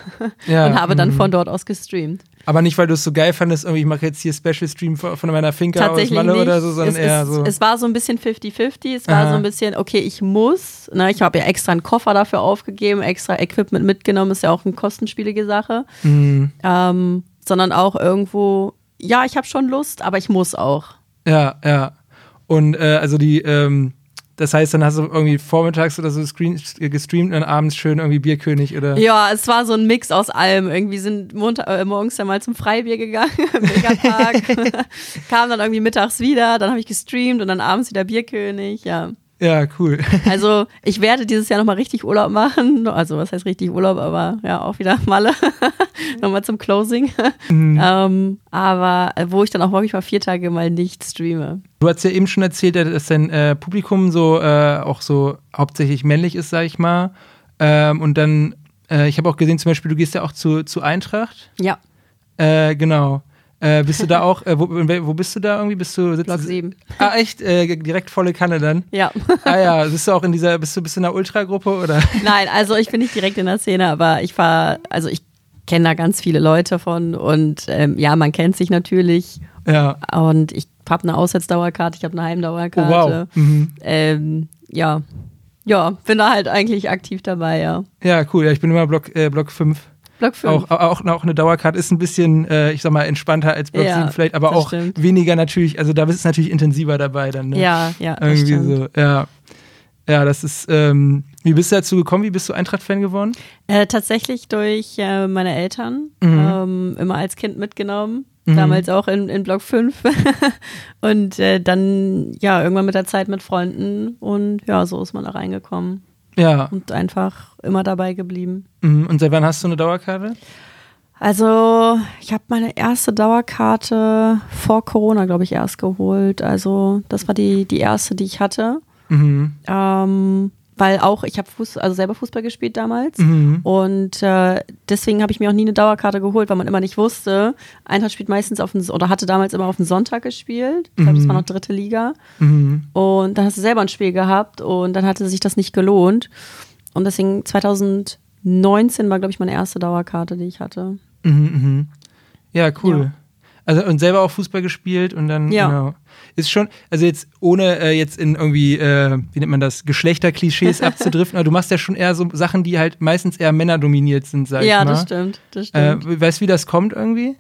ja, und habe dann von dort aus gestreamt. Aber nicht, weil du es so geil fandest, irgendwie ich mache jetzt hier Special-Stream von meiner Finca aus Malle nicht. Oder so, sondern es, eher es, so. Es war so ein bisschen fifty fifty, es war Aha. so ein bisschen, okay, ich muss, ne, ich habe ja extra einen Koffer dafür aufgegeben, extra Equipment mitgenommen, ist ja auch eine kostenspielige Sache, mhm. ähm, sondern auch irgendwo, ja, ich habe schon Lust, aber ich muss auch. Ja, ja. Und äh, also die, ähm, das heißt, dann hast du irgendwie vormittags oder so gestreamt und dann abends schön irgendwie Bierkönig oder? Ja, es war so ein Mix aus allem. Irgendwie sind Montag, äh, morgens dann mal zum Freibier gegangen, Megapark, kam dann irgendwie mittags wieder, dann habe ich gestreamt und dann abends wieder Bierkönig, ja. Ja, cool. Also ich werde dieses Jahr nochmal richtig Urlaub machen, also was heißt richtig Urlaub, aber ja, auch wieder Malle, nochmal zum Closing, mhm. ähm, aber wo ich dann auch wirklich mal vier Tage mal nicht streame. Du hast ja eben schon erzählt, dass dein äh, Publikum so äh, auch so hauptsächlich männlich ist, sag ich mal, ähm, und dann, äh, ich habe auch gesehen zum Beispiel, du gehst ja auch zu, zu Eintracht. Ja. Äh, genau. Äh, bist du da auch, äh, wo, wo bist du da irgendwie? Bist du Block sieben. Ah, echt? Äh, direkt volle Kanne dann? Ja. Ah ja, bist du auch in dieser, bist du, bist du in einer Ultragruppe oder? Nein, also ich bin nicht direkt in der Szene, aber ich war, also ich kenne da ganz viele Leute von und ähm, ja, man kennt sich natürlich. Ja. Und ich habe eine Auswärtsdauerkarte, ich habe eine Heimdauerkarte. Oh, wow. Mhm. Ähm, ja. Ja, bin da halt eigentlich aktiv dabei, ja. Ja, cool. Ja, ich bin immer Block, äh, Block fünf. Block fünf. Auch, auch, auch eine Dauerkarte ist ein bisschen, äh, ich sag mal, entspannter als Block ja, sieben vielleicht, aber auch stimmt. Weniger natürlich, also da ist es natürlich intensiver dabei dann. Ne? Ja, ja, das irgendwie stimmt. So, ja. Ja, das ist, ähm, wie bist du dazu gekommen? Wie bist du Eintracht-Fan geworden? Äh, tatsächlich durch äh, meine Eltern, mhm. ähm, immer als Kind mitgenommen, mhm. damals auch in, in Block fünf und äh, dann, ja, irgendwann mit der Zeit mit Freunden und ja, so ist man da reingekommen. Ja. Und einfach immer dabei geblieben. Und seit wann hast du eine Dauerkarte? Also, ich habe meine erste Dauerkarte vor Corona, glaube ich, erst geholt. Also, das war die, die erste, die ich hatte. Mhm. Ähm, weil auch, ich habe Fuß, also selber Fußball gespielt damals. Mhm. Und äh, deswegen habe ich mir auch nie eine Dauerkarte geholt, weil man immer nicht wusste. Eintracht spielt meistens auf den, oder hatte damals immer auf den Sonntag gespielt. Ich glaube, das war noch dritte Liga. Mhm. Und dann hast du selber ein Spiel gehabt und dann hatte sich das nicht gelohnt. Und deswegen zwanzig neunzehn war, glaube ich, meine erste Dauerkarte, die ich hatte. Mhm, mh. Ja, cool. Ja. Also und selber auch Fußball gespielt und dann, ja. Genau. Ist schon, also jetzt ohne äh, jetzt in irgendwie, äh, wie nennt man das, Geschlechterklischees abzudriften, aber du machst ja schon eher so Sachen, die halt meistens eher männerdominiert sind, sag ja, ich mal. Ja, das stimmt, das stimmt. Äh, weißt du, wie das kommt irgendwie?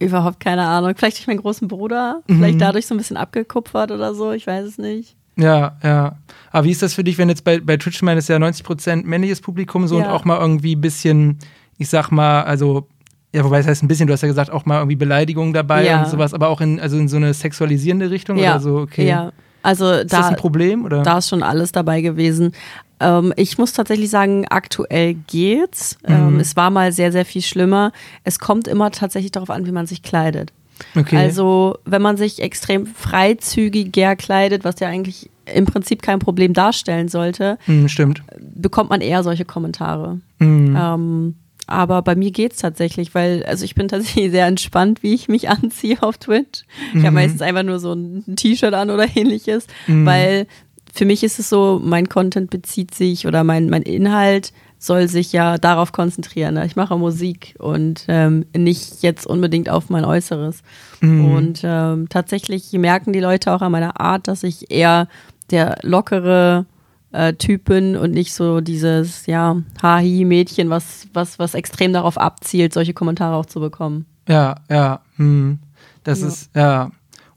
Überhaupt keine Ahnung. Vielleicht durch meinen großen Bruder, mhm. vielleicht dadurch so ein bisschen abgekupfert oder so, ich weiß es nicht. Ja, ja. Aber wie ist das für dich, wenn jetzt bei, bei Twitch, ich meine, das ist ja neunzig Prozent männliches Publikum so ja. und auch mal irgendwie ein bisschen, ich sag mal, also ja, wobei es heißt ein bisschen, du hast ja gesagt, auch mal irgendwie Beleidigungen dabei ja. und sowas, aber auch in, also in so eine sexualisierende Richtung ja. oder so, okay. Ja, Also ist da, das ein Problem? Oder? Da ist schon alles dabei gewesen. Ähm, ich muss tatsächlich sagen, aktuell geht's. Mhm. Ähm, es war mal sehr, sehr viel schlimmer. Es kommt immer tatsächlich darauf an, wie man sich kleidet. Okay. Also wenn man sich extrem freizügiger kleidet, was ja eigentlich im Prinzip kein Problem darstellen sollte, mhm, stimmt, bekommt man eher solche Kommentare. Mhm. Ähm, aber bei mir geht's tatsächlich, weil also ich bin tatsächlich sehr entspannt, wie ich mich anziehe auf Twitch. Mhm. Ich habe meistens einfach nur so ein T-Shirt an oder ähnliches, mhm, weil für mich ist es so, mein Content bezieht sich oder mein, mein Inhalt soll sich ja darauf konzentrieren. Ne? Ich mache Musik und ähm, nicht jetzt unbedingt auf mein Äußeres. Mhm. Und ähm, tatsächlich merken die Leute auch an meiner Art, dass ich eher der lockere äh, Typ bin und nicht so dieses, ja, Hahi-Mädchen, was, was, was extrem darauf abzielt, solche Kommentare auch zu bekommen. Ja, ja. Hm. Das ja. ist, ja.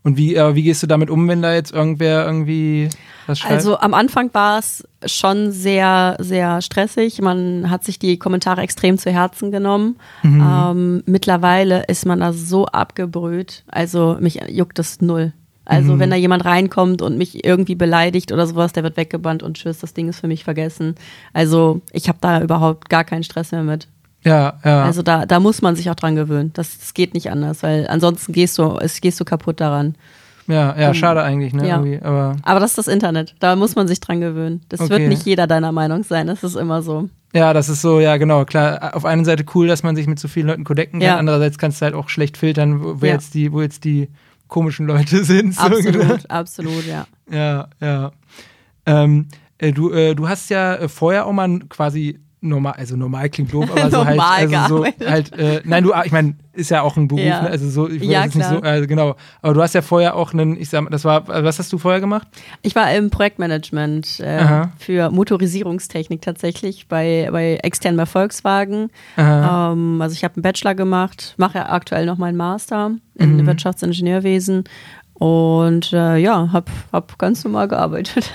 Und wie, äh, wie gehst du damit um, wenn da jetzt irgendwer irgendwie was schreibt? Also am Anfang war es schon sehr, sehr stressig. Man hat sich die Kommentare extrem zu Herzen genommen. Mhm. Ähm, mittlerweile ist man da so abgebrüht. Also mich juckt das null. Also mhm, wenn da jemand reinkommt und mich irgendwie beleidigt oder sowas, der wird weggebannt und tschüss, das Ding ist für mich vergessen. Also ich habe da überhaupt gar keinen Stress mehr mit. Ja, ja. Also da, da muss man sich auch dran gewöhnen. Das, das geht nicht anders, weil ansonsten gehst du, gehst du kaputt daran. Ja, ja, schade eigentlich, ne? Ja. Irgendwie, aber, aber das ist das Internet, da muss man sich dran gewöhnen. Das okay. wird nicht jeder deiner Meinung sein, das ist immer so. Ja, das ist so, ja genau, klar. Auf einer Seite cool, dass man sich mit so vielen Leuten connecten kann, ja. andererseits kannst du halt auch schlecht filtern, wo, wo, ja. jetzt, die, wo jetzt die komischen Leute sind. Absolut, so, absolut, ja. Ja, ja. Ähm, äh, du, äh, du hast ja äh, vorher auch mal quasi... Normal, also normal klingt doof, aber so halt, also so halt äh, nein, du, ich meine, ist ja auch ein Beruf, ja. ne? also so, ich weiß ja, jetzt nicht so, also genau, aber du hast ja vorher auch einen, ich sag mal, das war, was hast du vorher gemacht? Ich war im Projektmanagement äh, für Motorisierungstechnik tatsächlich, bei, bei externen bei Volkswagen, ähm, also ich habe einen Bachelor gemacht, mache ja aktuell noch meinen Master in mhm. Wirtschaftsingenieurwesen. Und äh, ja, hab, hab ganz normal gearbeitet.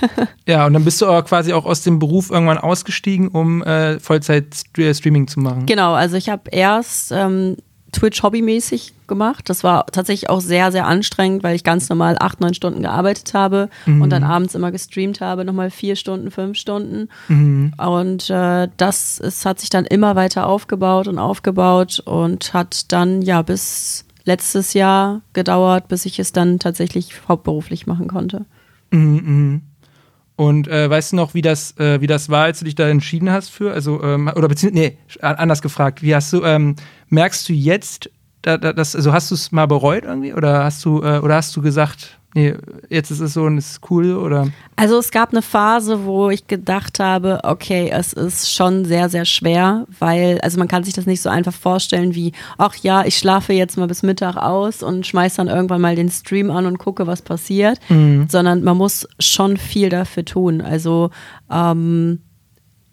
Ja, und dann bist du aber quasi auch aus dem Beruf irgendwann ausgestiegen, um äh, Vollzeit-Streaming zu machen. Genau, also ich habe erst ähm, Twitch hobbymäßig gemacht. Das war tatsächlich auch sehr, sehr anstrengend, weil ich ganz normal acht, neun Stunden gearbeitet habe mhm. und dann abends immer gestreamt habe, nochmal vier Stunden, fünf Stunden. Mhm. Und äh, das ist, hat sich dann immer weiter aufgebaut und aufgebaut und hat dann ja bis... letztes Jahr gedauert, bis ich es dann tatsächlich hauptberuflich machen konnte. Mhm. Und äh, weißt du noch, wie das, äh, wie das war, als du dich da entschieden hast für? Also, ähm, oder beziehungsweise, nee, anders gefragt, wie hast du, ähm, merkst du jetzt, da, da, das, also hast du es mal bereut irgendwie? Oder hast du, äh, oder hast du gesagt, nee, jetzt ist es so und es ist cool, oder? Also es gab eine Phase, wo ich gedacht habe, okay, es ist schon sehr, sehr schwer, weil, also man kann sich das nicht so einfach vorstellen wie, ach ja, ich schlafe jetzt mal bis Mittag aus und schmeiß dann irgendwann mal den Stream an und gucke, was passiert, mhm. sondern man muss schon viel dafür tun. Also ähm,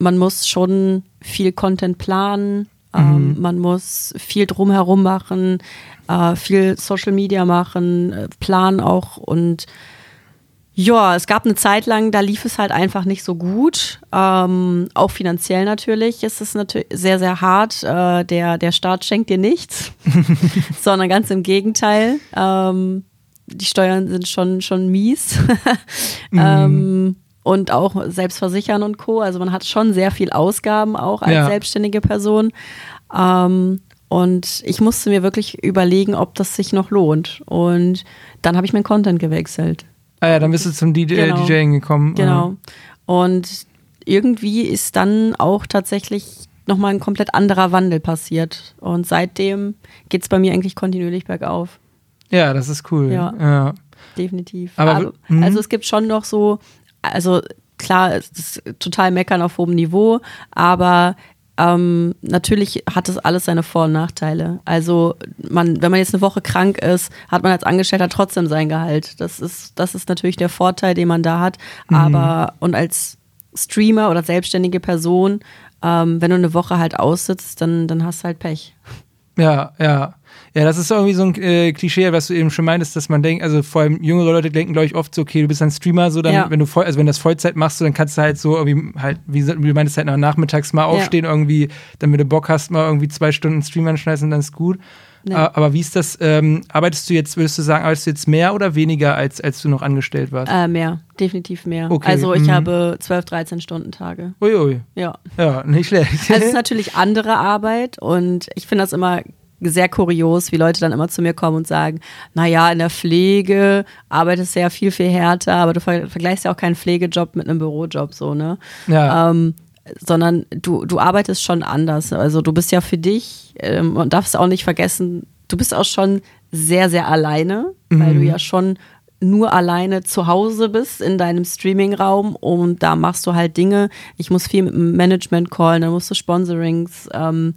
man muss schon viel Content planen, ähm, mhm. man muss viel drumherum machen, viel Social Media machen, planen auch und ja, es gab eine Zeit lang, da lief es halt einfach nicht so gut, ähm, auch finanziell natürlich ist es natürlich sehr, sehr hart, äh, der, der Staat schenkt dir nichts, sondern ganz im Gegenteil, ähm, die Steuern sind schon, schon mies mhm. ähm, und auch selbst versichern und Co., also man hat schon sehr viel Ausgaben auch als ja. selbstständige Person, ähm, und ich musste mir wirklich überlegen, ob das sich noch lohnt. Und dann habe ich meinen Content gewechselt. Ah ja, dann bist du zum D J, genau. DJing gekommen. Genau. Und irgendwie ist dann auch tatsächlich nochmal ein komplett anderer Wandel passiert. Und seitdem geht es bei mir eigentlich kontinuierlich bergauf. Ja, das ist cool. Ja, ja. definitiv. Aber, also, hm? also es gibt schon noch so, also klar, es ist total meckern auf hohem Niveau, aber... Ähm, natürlich hat das alles seine Vor- und Nachteile. Also man, wenn man jetzt eine Woche krank ist, hat man als Angestellter trotzdem sein Gehalt. Das ist, das ist natürlich der Vorteil, den man da hat. Mhm. Aber und als Streamer oder selbstständige Person, ähm, wenn du eine Woche halt aussitzt, dann, dann hast du halt Pech. Ja, ja. Ja, das ist irgendwie so ein äh, Klischee, was du eben schon meintest, dass man denkt, also vor allem jüngere Leute denken, glaube ich, oft so, okay, du bist ein Streamer, so dann, ja. wenn du voll, also wenn das Vollzeit machst, so, dann kannst du halt so irgendwie halt, wie, wie du meintest, halt nachmittags mal aufstehen, ja. irgendwie, damit du Bock hast, mal irgendwie zwei Stunden Stream anschmeißen, dann ist gut. Nee. Aber wie ist das, ähm, arbeitest du jetzt, würdest du sagen, arbeitest du jetzt mehr oder weniger, als, als du noch angestellt warst? Äh, mehr, definitiv mehr. Okay. Also ich mhm. habe zwölf, dreizehn Stunden Tage. Uiui. Ja. Ja, nicht schlecht. Also es ist natürlich andere Arbeit und ich finde das immer sehr kurios, wie Leute dann immer zu mir kommen und sagen, naja, in der Pflege arbeitest du ja viel, viel härter, aber du ver- vergleichst ja auch keinen Pflegejob mit einem Bürojob, so, ne? Ja. Ähm, sondern du, du arbeitest schon anders. Also du bist ja für dich ähm, und darfst auch nicht vergessen, du bist auch schon sehr, sehr alleine, mhm. weil du ja schon nur alleine zu Hause bist in deinem Streaming-Raum und da machst du halt Dinge. Ich muss viel mit dem Management callen, dann musst du Sponsorings ähm,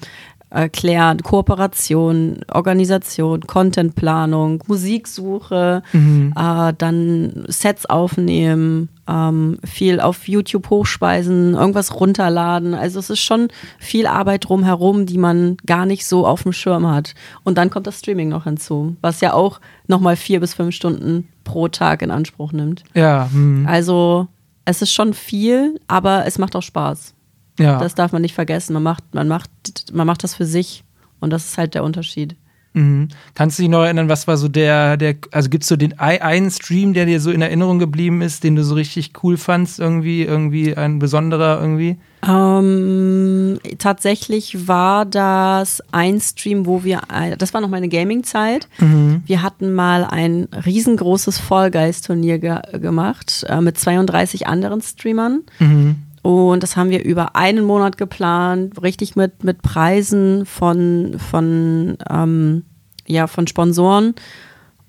erklären, Kooperation, Organisation, Contentplanung, Musiksuche, mhm. äh, dann Sets aufnehmen, ähm, viel auf YouTube hochspeisen, irgendwas runterladen. Also es ist schon viel Arbeit drumherum, die man gar nicht so auf dem Schirm hat. Und dann kommt das Streaming noch hinzu, was ja auch nochmal vier bis fünf Stunden pro Tag in Anspruch nimmt. Ja. Mh. Also es ist schon viel, aber es macht auch Spaß. Ja. Das darf man nicht vergessen. Man macht, man, macht, man macht das für sich und das ist halt der Unterschied. Mhm. Kannst du dich noch erinnern, was war so der, der also gibt es so den einen Stream, der dir so in Erinnerung geblieben ist, den du so richtig cool fandst, irgendwie, irgendwie ein besonderer irgendwie? Ähm, tatsächlich war das ein Stream, wo wir, das war noch meine Gaming-Zeit, mhm. wir hatten mal ein riesengroßes Fall Guys-Turnier ge- gemacht äh, mit zweiunddreißig anderen Streamern. Mhm. Und das haben wir über einen Monat geplant, richtig mit, mit Preisen von, von, ähm, ja, von Sponsoren.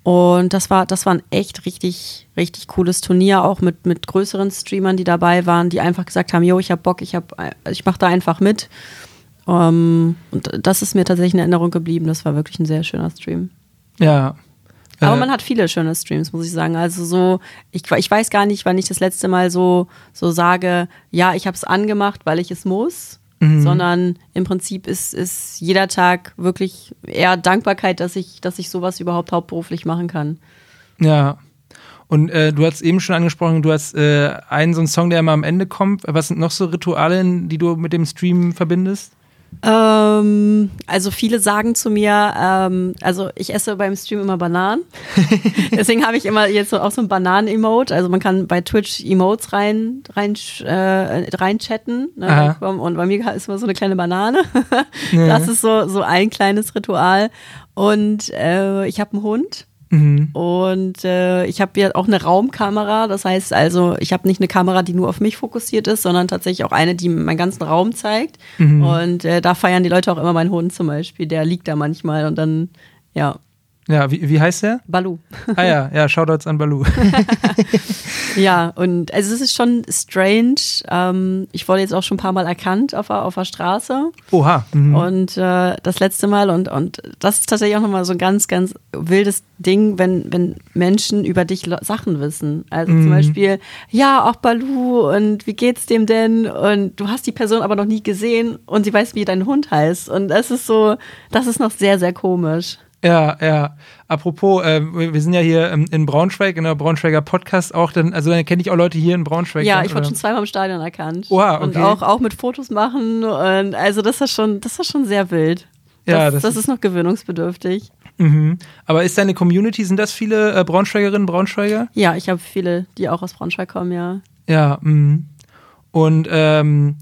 Und das war, das war ein echt richtig, richtig cooles Turnier, auch mit, mit größeren Streamern, die dabei waren, die einfach gesagt haben, jo, ich hab Bock, ich hab, ich mach da einfach mit. Ähm, und das ist mir tatsächlich in Erinnerung geblieben. Das war wirklich ein sehr schöner Stream. Ja. Aber man hat viele schöne Streams, muss ich sagen. Also so, ich, ich weiß gar nicht, wann ich das letzte Mal so, so sage, ja, ich habe es angemacht, weil ich es muss. Mhm. Sondern im Prinzip ist, ist jeder Tag wirklich eher Dankbarkeit, dass ich, dass ich sowas überhaupt hauptberuflich machen kann. Ja. Und äh, du hast eben schon angesprochen, du hast äh, einen so einen Song, der immer am Ende kommt. Was sind noch so Rituale, die du mit dem Stream verbindest? Ähm, also viele sagen zu mir, ähm, also ich esse beim Stream immer Bananen, deswegen habe ich immer jetzt auch so ein Bananen-Emote, also man kann bei Twitch Emotes rein, rein, äh, reinchatten, ne? Und bei mir ist immer so eine kleine Banane, ja. Das ist so, so ein kleines Ritual und äh, ich habe einen Hund. Mhm. Und äh, ich habe ja auch eine Raumkamera, das heißt also, ich habe nicht eine Kamera, die nur auf mich fokussiert ist, sondern tatsächlich auch eine, die meinen ganzen Raum zeigt. Mhm. Und äh, da feiern die Leute auch immer meinen Hund zum Beispiel, der liegt da manchmal und dann, ja. Ja, wie, wie heißt der? Balu. Ah ja, ja, Shoutouts an Balu. Ja, und also es ist schon strange. Ähm, ich wurde jetzt auch schon ein paar Mal erkannt auf, auf der Straße. Oha. Mhm. Und äh, das letzte Mal und, und das ist tatsächlich auch nochmal so ein ganz, ganz wildes Ding, wenn, wenn Menschen über dich lo- Sachen wissen. Also mhm. zum Beispiel, ja, auch Balu und wie geht's dem denn? Und du hast die Person aber noch nie gesehen und sie weiß, wie dein Hund heißt. Und das ist so, das ist noch sehr, sehr komisch. Ja, ja. Apropos, äh, wir sind ja hier ähm, in Braunschweig, in der Braunschweiger Podcast auch, dann, also dann kenne ich auch Leute hier in Braunschweig. Ja, dann, ich wurde schon zweimal im Stadion erkannt. Oha, okay. Und auch, auch mit Fotos machen und also das war schon, das war schon sehr wild. Das, ja, das, das ist, ist noch gewöhnungsbedürftig. Mhm. Aber ist deine Community, sind das viele äh, Braunschweigerinnen, Braunschweiger? Ja, ich habe viele, die auch aus Braunschweig kommen, ja. Ja, mh. Und ähm,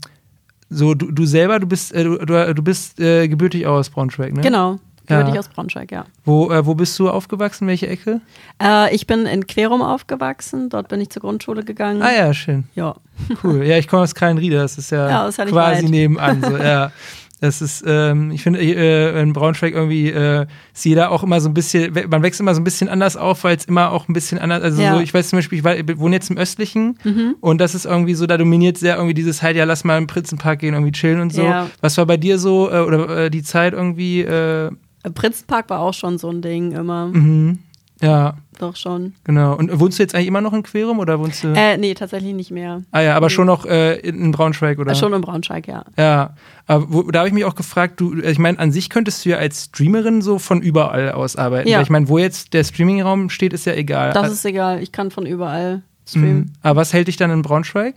so du, du selber, du bist, äh, du, du bist äh, gebürtig auch aus Braunschweig, ne? Genau. Ja. Würde ich aus Braunschweig, ja. Wo, äh, wo bist du aufgewachsen? Welche Ecke? Äh, ich bin in Querum aufgewachsen. Dort bin ich zur Grundschule gegangen. Ah ja, schön. Ja. Cool. Ja, ich komme aus Kleinrieder. Das ist ja, ja das quasi weit. Nebenan. So. Ja. Das ist, ähm, ich finde, äh, in Braunschweig irgendwie äh, ist jeder auch immer so ein bisschen, man wächst immer so ein bisschen anders auf, weil es immer auch ein bisschen anders, also ja. So, ich weiß zum Beispiel, ich, war, ich wohne jetzt im Östlichen mhm. und das ist irgendwie so, da dominiert sehr irgendwie dieses halt, ja, lass mal im Prinzenpark gehen, irgendwie chillen und so. Ja. Was war bei dir so, äh, oder äh, die Zeit irgendwie? Äh, Prinzenpark war auch schon so ein Ding immer. Mhm. Ja. Doch schon. Genau. Und wohnst du jetzt eigentlich immer noch in Querum oder wohnst du? Äh, nee, tatsächlich nicht mehr. Ah ja, aber nee. Schon noch äh, in Braunschweig, oder? Schon in Braunschweig, ja. Ja. Aber wo, da habe ich mich auch gefragt, du, ich meine, an sich könntest du ja als Streamerin so von überall aus arbeiten. Ja. Weil ich meine, wo jetzt der Streamingraum steht, ist ja egal. Das also, ist egal. Ich kann von überall streamen. Mhm. Aber was hält dich dann in Braunschweig?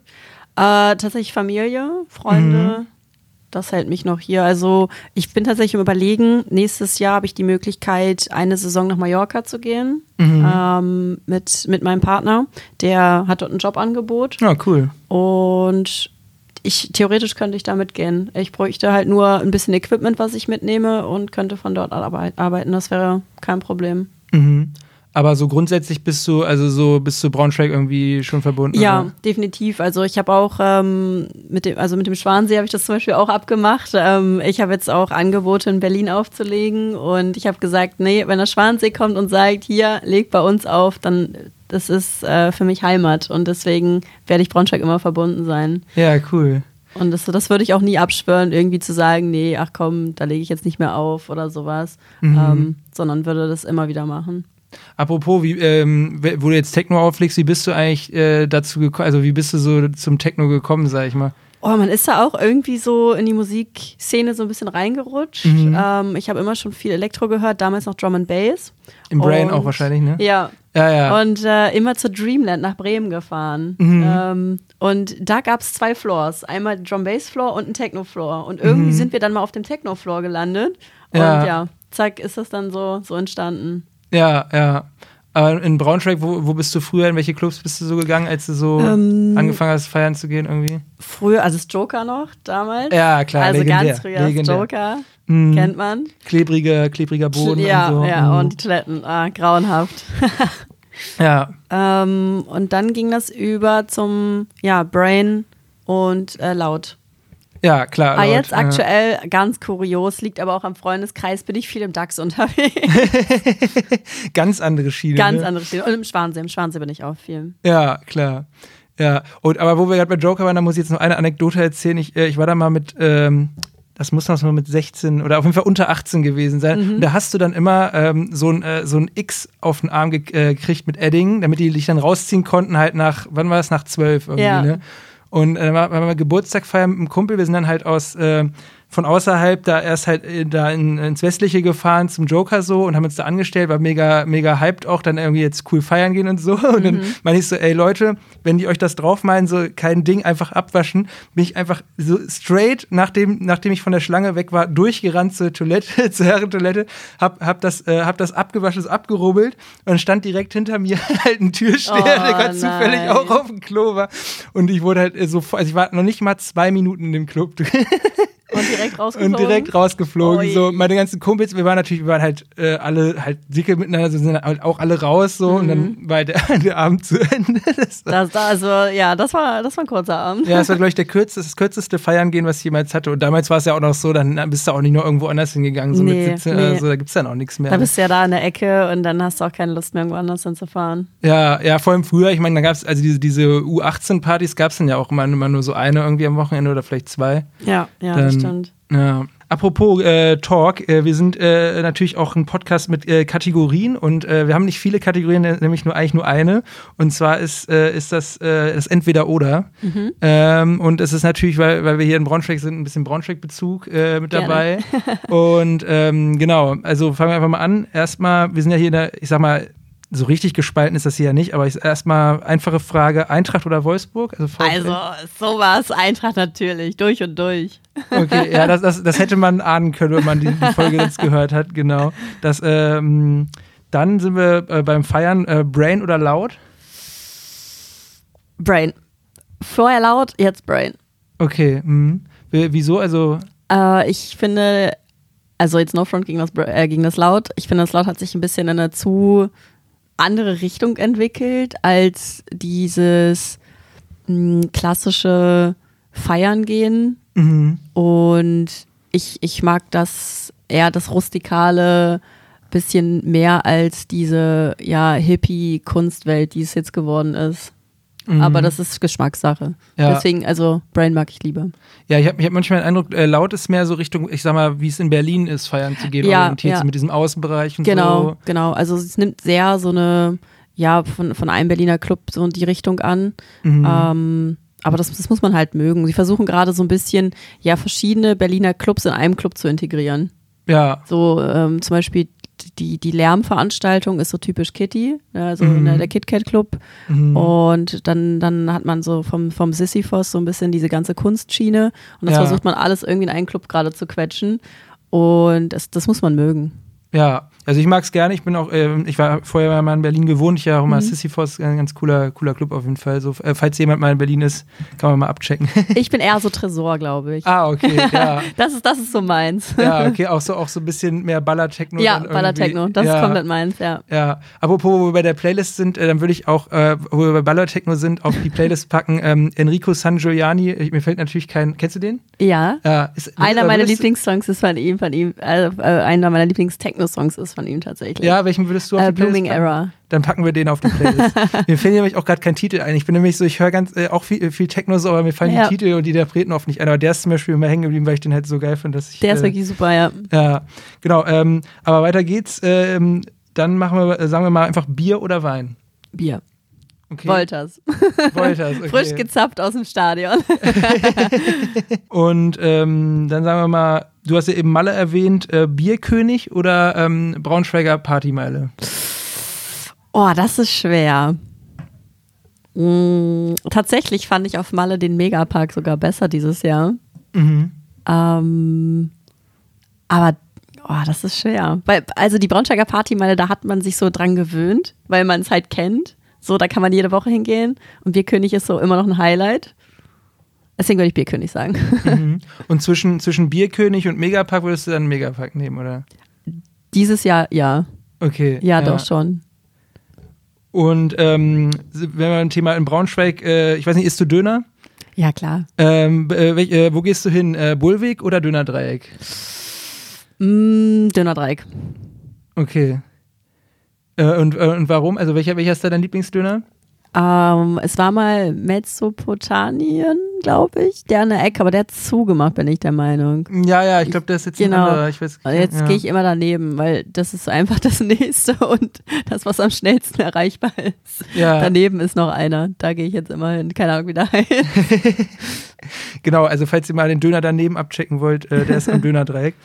Äh, tatsächlich Familie, Freunde. Mhm. Das hält mich noch hier. Also ich bin tatsächlich im Überlegen, nächstes Jahr habe ich die Möglichkeit, eine Saison nach Mallorca zu gehen, mhm. ähm, mit, mit meinem Partner. Der hat dort ein Jobangebot. Ja, cool. Und ich theoretisch könnte ich da mitgehen. Ich bräuchte halt nur ein bisschen Equipment, was ich mitnehme, und könnte von dort arbeiten. Das wäre kein Problem. Mhm. Aber so grundsätzlich bist du, also so bist du Braunschweig irgendwie schon verbunden? Ja, oder? Definitiv. Also ich habe auch ähm, mit dem, also mit dem Schwansee habe ich das zum Beispiel auch abgemacht. Ähm, ich habe jetzt auch Angebote in Berlin aufzulegen, und ich habe gesagt, nee, wenn der Schwansee kommt und sagt, hier, leg bei uns auf, dann das ist äh, für mich Heimat, und deswegen werde ich Braunschweig immer verbunden sein. Ja, cool. Und das, das würde ich auch nie abschwören, irgendwie zu sagen, nee, ach komm, da lege ich jetzt nicht mehr auf oder sowas, mhm. ähm, sondern würde das immer wieder machen. Apropos, wie, ähm, wo du jetzt Techno auflegst, wie bist du eigentlich äh, dazu gekommen, also wie bist du so zum Techno gekommen, sag ich mal? Oh, man ist da auch irgendwie so in die Musikszene so ein bisschen reingerutscht. Mhm. Ähm, ich habe immer schon viel Elektro gehört, damals noch Drum and Bass. Im Brain und, auch wahrscheinlich, ne? Ja. Ja, ja. Und äh, immer zur Dreamland nach Bremen gefahren. Mhm. Ähm, und da gab es zwei Floors. Einmal Drum-Bass-Floor und ein Techno-Floor. Und irgendwie mhm. sind wir dann mal auf dem Techno-Floor gelandet. Ja. Und ja, zack, ist das dann so, so entstanden. Ja, ja. Aber in Braunschweig, wo, wo bist du früher, in welche Clubs bist du so gegangen, als du so ähm, angefangen hast, feiern zu gehen irgendwie? Früher, also das Joker noch, damals. Ja, klar, also legendär. Ganz früher legendär. Joker, mhm. kennt man. Klebriger, klebriger Boden ja, und so. Ja, mhm. und die Toiletten, ah, grauenhaft. ja. Ähm, und dann ging das über zum, ja, Brain und äh, Laut. Ja, klar. Ah, jetzt aktuell ja. ganz kurios, liegt aber auch am Freundeskreis, bin ich viel im D A X unterwegs. Ganz andere Schiene. Ganz ne? andere Schiene. Und im Schwansee, im Schwansee bin ich auch viel. Ja, klar. Ja. Und aber wo wir gerade bei Joker waren, da muss ich jetzt noch eine Anekdote erzählen. Ich, ich war da mal mit, ähm, das muss noch mal mit sechzehn oder auf jeden Fall unter achtzehn gewesen sein. Mhm. Und da hast du dann immer ähm, so ein äh, so ein X auf den Arm ge- äh, gekriegt mit Edding, damit die dich dann rausziehen konnten, halt nach, wann war das, nach zwölf irgendwie, ja. ne? Und dann äh, waren wir Geburtstag feiern mit einem Kumpel. Wir sind dann halt aus äh, von außerhalb da erst halt äh, da in, ins Westliche gefahren zum Joker so und haben uns da angestellt, war mega, mega hyped auch, dann irgendwie jetzt cool feiern gehen und so. Und mhm. dann meine ich so, ey Leute, wenn die euch das draufmalen, so kein Ding, einfach abwaschen, bin ich einfach so straight, nachdem, nachdem ich von der Schlange weg war, durchgerannt zur Toilette, zur Herrentoilette, hab, hab, das, äh, hab das abgewaschen, das abgerubbelt, und stand direkt hinter mir halt ein Türsteher, oh, der ganz zufällig auch auf dem Klo war. Und ich wurde halt so, also ich war noch nicht mal zwei Minuten in dem Club. Und direkt rausgeflogen? Und direkt rausgeflogen. Oi. So, meine ganzen Kumpels, wir waren natürlich, wir waren halt äh, alle halt dicke miteinander, so sind halt auch alle raus so mhm. und dann war der, der Abend zu Ende. Das, das, also, ja, das war, das war ein kurzer Abend. Ja, das war, glaube ich, der kürzeste, das kürzeste Feiern gehen, was ich jemals hatte. Und damals war es ja auch noch so, dann bist du auch nicht nur irgendwo anders hingegangen, so nee, mit siebzehn nee. Also, da gibt's dann auch nichts mehr. Da bist du ja da in der Ecke und dann hast du auch keine Lust mehr, irgendwo anders hinzufahren. Ja, ja, vor allem früher, ich meine, da gab's also diese, diese U achtzehn Partys gab's dann ja auch immer, immer nur so eine irgendwie am Wochenende oder vielleicht zwei. Ja, ja, dann, stimmt. Ja. Apropos äh, Talk, äh, wir sind äh, natürlich auch ein Podcast mit äh, Kategorien und äh, wir haben nicht viele Kategorien, nämlich nur eigentlich nur eine. Und zwar ist, äh, ist das, äh, das Entweder-Oder. Mhm. Ähm, und es ist natürlich, weil, weil wir hier in Braunschweig sind, ein bisschen Braunschweig-Bezug äh, mit dabei. und ähm, genau, also fangen wir einfach mal an. Erstmal, wir sind ja hier in der, ich sag mal, so richtig gespalten ist das hier ja nicht, aber erstmal einfache Frage, Eintracht oder Wolfsburg? Also, also sowas, Eintracht natürlich, durch und durch. Okay, ja, das, das, das hätte man ahnen können, wenn man die, die Folge jetzt gehört hat, genau. Das, ähm, dann sind wir äh, beim Feiern, äh, Brain oder Laut? Brain. Vorher Laut, jetzt Brain. Okay, hm. W- wieso? Also äh, ich finde, also jetzt No Front gegen das, äh, gegen das Laut, ich finde, das Laut hat sich ein bisschen in der zu... andere Richtung entwickelt als dieses mh, klassische Feiern gehen. Mhm. Und ich, ich mag das eher das Rustikale bisschen mehr als diese ja, Hippie-Kunstwelt, die es jetzt geworden ist. Mhm. Aber das ist Geschmackssache. Ja. Deswegen, also Brain mag ich lieber. Ja, ich habe ich hab manchmal den Eindruck, äh, Laut ist mehr so Richtung, ich sag mal, wie es in Berlin ist, feiern zu gehen, ja, orientiert ja. mit diesem Außenbereich und genau, so. Genau, genau. Also es nimmt sehr so eine, ja, von, von einem Berliner Club so die Richtung an. Mhm. Ähm, aber das, das muss man halt mögen. Sie versuchen gerade so ein bisschen, ja, verschiedene Berliner Clubs in einem Club zu integrieren. Ja. So ähm, zum Beispiel die, die Lärmveranstaltung ist so typisch Kitty, also mhm. ne, der KitKat-Club. Mhm. Und dann, dann hat man so vom, vom Sisyphos so ein bisschen diese ganze Kunstschiene. Und das ja. versucht man alles irgendwie in einen Club gerade zu quetschen. Und das, das muss man mögen. Ja, also ich mag es gerne. Ich bin auch, äh, ich war vorher mal in Berlin gewohnt. Ich war auch mal mhm. Sisyphos, ein ganz cooler, cooler Club auf jeden Fall. So, äh, falls jemand mal in Berlin ist, kann man mal abchecken. Ich bin eher so Tresor, glaube ich. Ah, okay, ja. Das ist, das ist so meins. Ja, okay, auch so, auch so ein bisschen mehr Baller-Techno. Ja, Baller-Techno, das ja. ist komplett meins, ja. Ja, apropos, wo wir bei der Playlist sind, äh, dann würde ich auch, äh, wo wir bei Baller-Techno sind, auf die Playlist packen. Ähm, Enrico Sangiuliani, mir fällt natürlich kein, kennst du den? Ja, ja ist, einer ist, meiner Lieblingssongs ist von ihm, von ihm äh, einer meiner Lieblingstechno-Songs ist von ihm tatsächlich. Ja, welchen würdest du auf uh, die Playlist Blooming packen? Era. Dann packen wir den auf die Playlist. Mir fällt nämlich auch gerade kein Titel ein. Ich bin nämlich so, ich höre ganz äh, auch viel, viel Techno, so, aber mir fallen ja. die Titel und die Interpreten oft nicht ein. Aber der ist zum Beispiel immer hängen geblieben, weil ich den halt so geil finde, dass ich. Der äh, ist wirklich super, ja. Ja, genau. Ähm, aber weiter geht's. Ähm, dann machen wir, sagen wir mal einfach Bier oder Wein. Bier. Okay. Wolters. Wolters, okay. Frisch gezapft aus dem Stadion. Und ähm, dann sagen wir mal, du hast ja eben Malle erwähnt, äh, Bierkönig oder ähm, Braunschweiger Partymeile? Oh, das ist schwer. Mhm, tatsächlich fand ich auf Malle den Megapark sogar besser dieses Jahr. Mhm. Ähm, aber oh, das ist schwer. Weil, also die Braunschweiger Partymeile, da hat man sich so dran gewöhnt, weil man es halt kennt. So, da kann man jede Woche hingehen. Und Bierkönig ist so immer noch ein Highlight. Deswegen würde ich Bierkönig sagen. Mhm. Und zwischen, zwischen Bierkönig und Megapark würdest du dann Megapark nehmen, oder? Dieses Jahr, ja. Okay. Ja, ja. doch schon. Und ähm, wenn wir beim Thema in Braunschweig, äh, ich weiß nicht, isst du Döner? Ja, klar. Ähm, äh, welch, äh, wo gehst du hin? Äh, Bullweg oder Dönerdreieck? Mm, Dönerdreieck. Okay. Äh, und, äh, und warum? Also welcher, welcher ist da dein Lieblingsdöner? Ähm, es war mal Mesopotamien, glaube ich, der an der Ecke, aber der hat zugemacht, bin ich der Meinung. Ja, ja, ich glaube, der ist jetzt genau. ein anderer. Ich weiß, jetzt ja. gehe ich immer daneben, weil das ist einfach das Nächste und das, was am schnellsten erreichbar ist. Ja. Daneben ist noch einer, da gehe ich jetzt immer hin, keine Ahnung, wie der heißt. Genau, also falls ihr mal den Döner daneben abchecken wollt, äh, der ist am Dönerdreieck.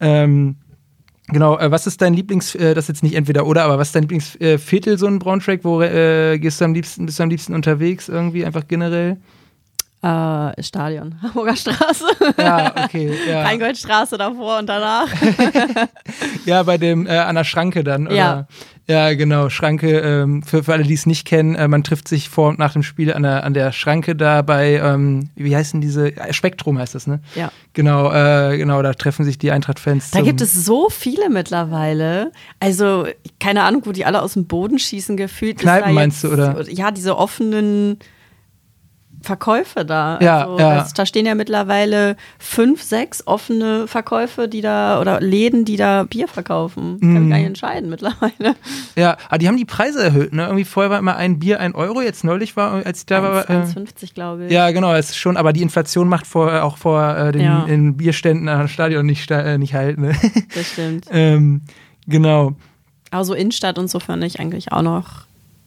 Ähm, Genau, äh, was ist dein Lieblings, äh, das jetzt nicht entweder oder, aber was ist dein Lieblingsviertel, äh, so in Braunschweig? Wo äh, gehst du am liebsten, bist du am liebsten unterwegs irgendwie, einfach generell? Äh, Stadion, Hamburger Straße. Ja, okay. Ja. Rheingoldstraße davor und danach. Ja, bei dem, äh, an der Schranke dann, oder? Ja. Ja, genau, Schranke, ähm, für, für alle, die es nicht kennen, äh, man trifft sich vor und nach dem Spiel an der, an der Schranke da bei, ähm, wie heißen diese, Spektrum heißt das, ne? Ja. Genau, äh, genau, da treffen sich die Eintracht-Fans. Da gibt es so viele mittlerweile, also keine Ahnung, wo die alle aus dem Boden schießen gefühlt. Kneipen meinst du, oder? Ja, diese offenen Verkäufe da. Ja, also, ja. Das, da stehen ja mittlerweile fünf, sechs offene Verkäufe, die da, oder Läden, die da Bier verkaufen. Mhm. Kann ich gar nicht entscheiden mittlerweile. Ja, aber die haben die Preise erhöht, ne? Irgendwie vorher war immer ein Bier ein Euro, jetzt neulich war, als ich da war. eins Komma fünfzig, glaube ich. Ja, genau, es ist schon, aber die Inflation macht vor, auch vor äh, den, ja. den Bierständen am Stadion nicht, äh, nicht halt, ne? Das stimmt. ähm, genau. Also Innenstadt und so fand ich eigentlich auch noch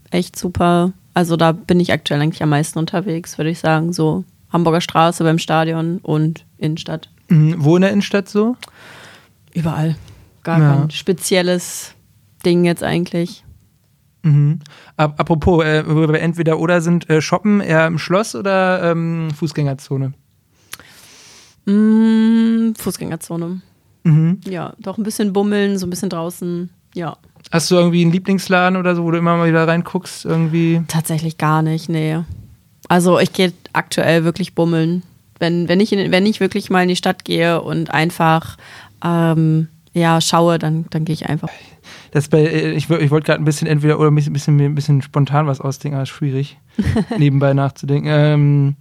echt super. Also da bin ich aktuell eigentlich am meisten unterwegs, würde ich sagen. So Hamburger Straße beim Stadion und Innenstadt. Mhm. Wo in der Innenstadt so? Überall. Gar ja. kein spezielles Ding jetzt eigentlich. Mhm. Apropos, äh, wo wir entweder oder sind, äh, shoppen eher im Schloss oder ähm, Fußgängerzone? Mhm, Fußgängerzone. Mhm. Ja, doch ein bisschen bummeln, so ein bisschen draußen, ja. Hast du irgendwie einen Lieblingsladen oder so, wo du immer mal wieder reinguckst? Irgendwie? Tatsächlich gar nicht, nee. Also ich gehe aktuell wirklich bummeln. Wenn, wenn, ich in, wenn ich wirklich mal in die Stadt gehe und einfach ähm, ja, schaue, dann, dann gehe ich einfach. Das bei, ich ich wollte gerade ein bisschen entweder oder ein bisschen, ein bisschen spontan was ausdenken, aber ist schwierig, nebenbei nachzudenken. Ähm,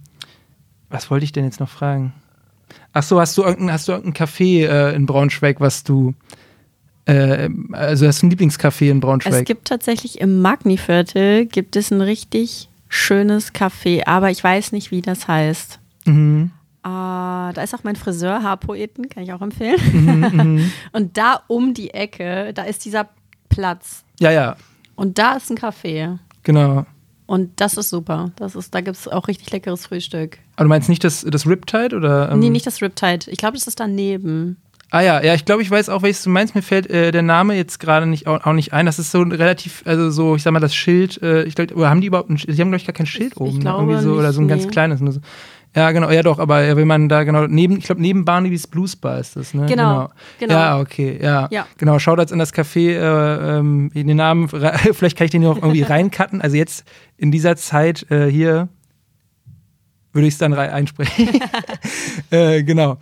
was wollte ich denn jetzt noch fragen? Ach so, hast du irgendein, hast du irgendein Café äh, in Braunschweig, was du... Also hast du ein Lieblingscafé in Braunschweig? Es gibt tatsächlich im Magni-Viertel gibt es ein richtig schönes Café, aber ich weiß nicht, wie das heißt. Mhm. Äh, da ist auch mein Friseur, Haarpoeten, kann ich auch empfehlen. Mhm, und da um die Ecke, da ist dieser Platz. Ja, ja. Und da ist ein Café. Genau. Und das ist super. Das ist, da gibt es auch richtig leckeres Frühstück. Aber du meinst nicht das, das Riptide? Oder, ähm? Nee, nicht das Riptide. Ich glaube, das ist daneben. Ah ja, ja, ich glaube, ich weiß auch, welches du meinst. Mir fällt äh, der Name jetzt gerade nicht auch, auch nicht ein. Das ist so ein relativ, also so, ich sag mal, das Schild, äh, ich glaube, oder haben die überhaupt ein Schild? Die haben, glaube ich, gar kein Schild oben. Ich glaube irgendwie so, nicht, oder so ein nee. ganz kleines. So. Ja, genau, ja doch, aber ja, wenn man da genau, neben, ich glaube, neben Barnabys Blues Bar ist das, ne? Genau, genau. genau. Ja, okay, ja. ja. Genau, Shoutouts an das Café, äh, ähm, den Namen, vielleicht kann ich den noch irgendwie reincutten. Also jetzt in dieser Zeit äh, hier würde ich es dann rein einsprechen. äh, genau.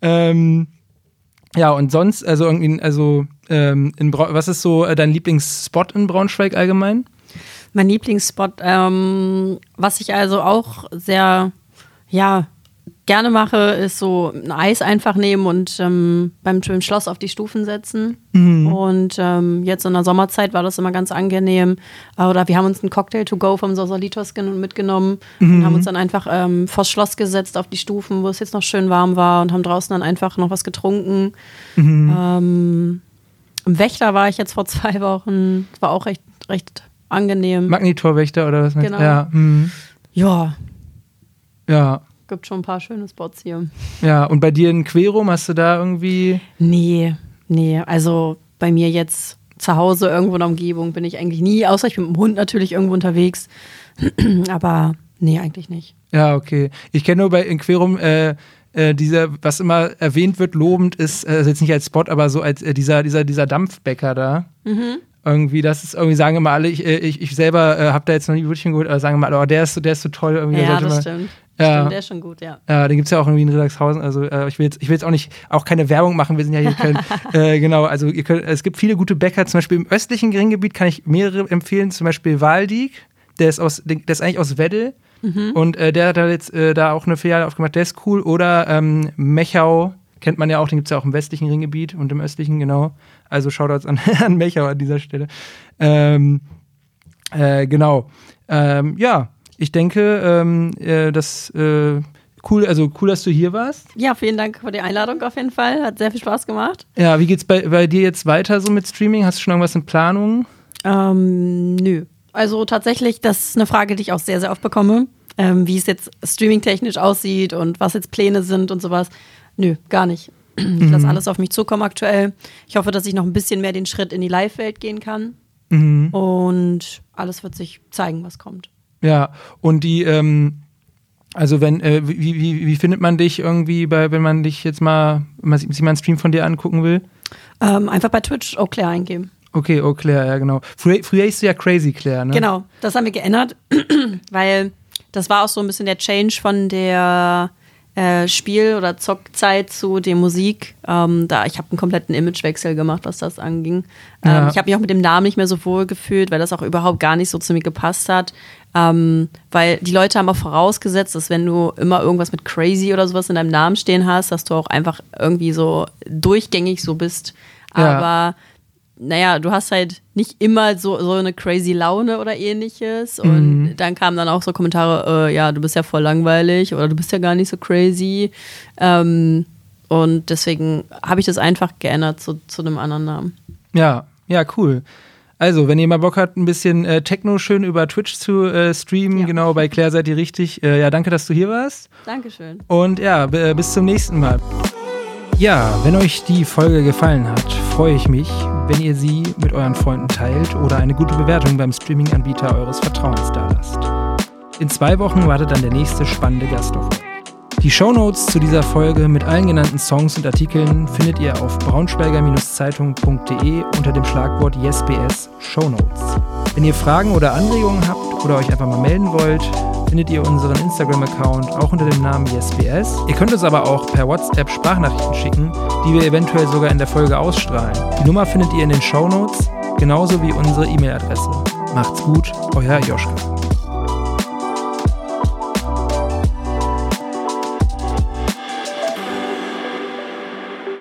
Ähm, ja, und sonst, also irgendwie, also ähm, in Bra- was ist so dein Lieblingsspot in Braunschweig allgemein? Mein Lieblingsspot, ähm, was ich also auch sehr, ja, gerne mache, ist so ein Eis einfach nehmen und ähm, beim Schloss auf die Stufen setzen. Mhm. Und ähm, jetzt in der Sommerzeit war das immer ganz angenehm. Oder wir haben uns einen Cocktail to go vom Sausalitos mitgenommen mhm. und haben uns dann einfach ähm, vors Schloss gesetzt auf die Stufen, wo es jetzt noch schön warm war und haben draußen dann einfach noch was getrunken. Mhm. Ähm, im Wächter war ich jetzt vor zwei Wochen. Das war auch recht, recht angenehm. Magnitorwächter oder was? Genau. Ja. Mhm. ja. Ja. Gibt schon ein paar schöne Spots hier. Ja, und bei dir in Querum, hast du da irgendwie? Nee, nee. Also bei mir jetzt zu Hause irgendwo in der Umgebung bin ich eigentlich nie, außer ich bin mit dem Hund natürlich irgendwo unterwegs. Aber nee, eigentlich nicht. Ja, okay. Ich kenne nur bei in Querum äh, äh, dieser, was immer erwähnt wird, lobend ist, äh, jetzt nicht als Spot, aber so als äh, dieser, dieser, dieser Dampfbäcker da. Mhm. Irgendwie, das ist irgendwie, sagen immer alle, ich, ich, ich selber äh, habe da jetzt noch nie Brötchen geholt, aber sagen immer alle, oh, der ist so, der ist so toll. Irgendwie, ja, das mal, stimmt. Ja. Stimmt, der ist schon gut, ja. Ja, den gibt es ja auch irgendwie in Riedlachshausen. Also äh, ich will jetzt, ich will jetzt auch nicht, auch keine Werbung machen, wir sind ja hier in Köln. äh, genau, also ihr könnt, es gibt viele gute Bäcker, zum Beispiel im östlichen Ringgebiet kann ich mehrere empfehlen, zum Beispiel Waldig, der ist aus, der ist eigentlich aus Weddel mhm. und äh, der hat da jetzt äh, da auch eine Filiale aufgemacht, der ist cool. Oder ähm, Mechau, kennt man ja auch, den gibt es ja auch im westlichen Ringgebiet und im östlichen, genau. Also Shoutouts an, an Mechau an dieser Stelle. Ähm, äh, genau, ähm, ja. Ich denke, ähm, äh, das äh, cool, also cool, dass du hier warst. Ja, vielen Dank für die Einladung auf jeden Fall. Hat sehr viel Spaß gemacht. Ja, wie geht's bei, bei dir jetzt weiter so mit Streaming? Hast du schon irgendwas in Planung? Ähm, nö. Also tatsächlich, das ist eine Frage, die ich auch sehr, sehr oft bekomme. Ähm, wie es jetzt streamingtechnisch aussieht und was jetzt Pläne sind und sowas. Nö, gar nicht. Ich mhm. lasse alles auf mich zukommen aktuell. Ich hoffe, dass ich noch ein bisschen mehr den Schritt in die Live-Welt gehen kann. Mhm. Und alles wird sich zeigen, was kommt. Ja, und die, ähm, also wenn, äh, wie, wie, wie findet man dich irgendwie, bei, wenn man dich jetzt mal, sich mal einen Stream von dir angucken will? Ähm, einfach bei Twitch OhhClaire eingeben. Okay, OhhClaire, ja genau. Früher, früher hieß du ja CrazyClaire, ne? Genau, das haben wir geändert, weil das war auch so ein bisschen der Change von der äh, Spiel- oder Zockzeit zu der Musik. Ähm, da, ich habe einen kompletten Imagewechsel gemacht, was das anging. Ähm, ja. Ich habe mich auch mit dem Namen nicht mehr so wohl gefühlt, weil das auch überhaupt gar nicht so zu mir gepasst hat. Ähm, weil die Leute haben auch vorausgesetzt, dass wenn du immer irgendwas mit crazy oder sowas in deinem Namen stehen hast, dass du auch einfach irgendwie so durchgängig so bist. Ja. Aber naja, du hast halt nicht immer so, so eine crazy Laune oder ähnliches. Und mhm. dann kamen dann auch so Kommentare, äh, ja, du bist ja voll langweilig oder du bist ja gar nicht so crazy. Ähm, und deswegen habe ich das einfach geändert zu, zu einem anderen Namen. Ja, ja, cool. Also, wenn ihr mal Bock habt, ein bisschen äh, Techno schön über Twitch zu äh, streamen, ja. Genau, bei Claire seid ihr richtig. Äh, ja, danke, dass du hier warst. Dankeschön. Und ja, b- bis zum nächsten Mal. Ja, wenn euch die Folge gefallen hat, freue ich mich, wenn ihr sie mit euren Freunden teilt oder eine gute Bewertung beim Streaming-Anbieter eures Vertrauens dalasst. In zwei Wochen wartet dann der nächste spannende Gast auf euch. Die Shownotes zu dieser Folge mit allen genannten Songs und Artikeln findet ihr auf braunschweiger Zeitung punkt de unter dem Schlagwort YesBS Shownotes. Wenn ihr Fragen oder Anregungen habt oder euch einfach mal melden wollt, findet ihr unseren Instagram-Account auch unter dem Namen YesBS. Ihr könnt uns aber auch per WhatsApp Sprachnachrichten schicken, die wir eventuell sogar in der Folge ausstrahlen. Die Nummer findet ihr in den Shownotes, genauso wie unsere E-Mail-Adresse. Macht's gut, euer Joschka.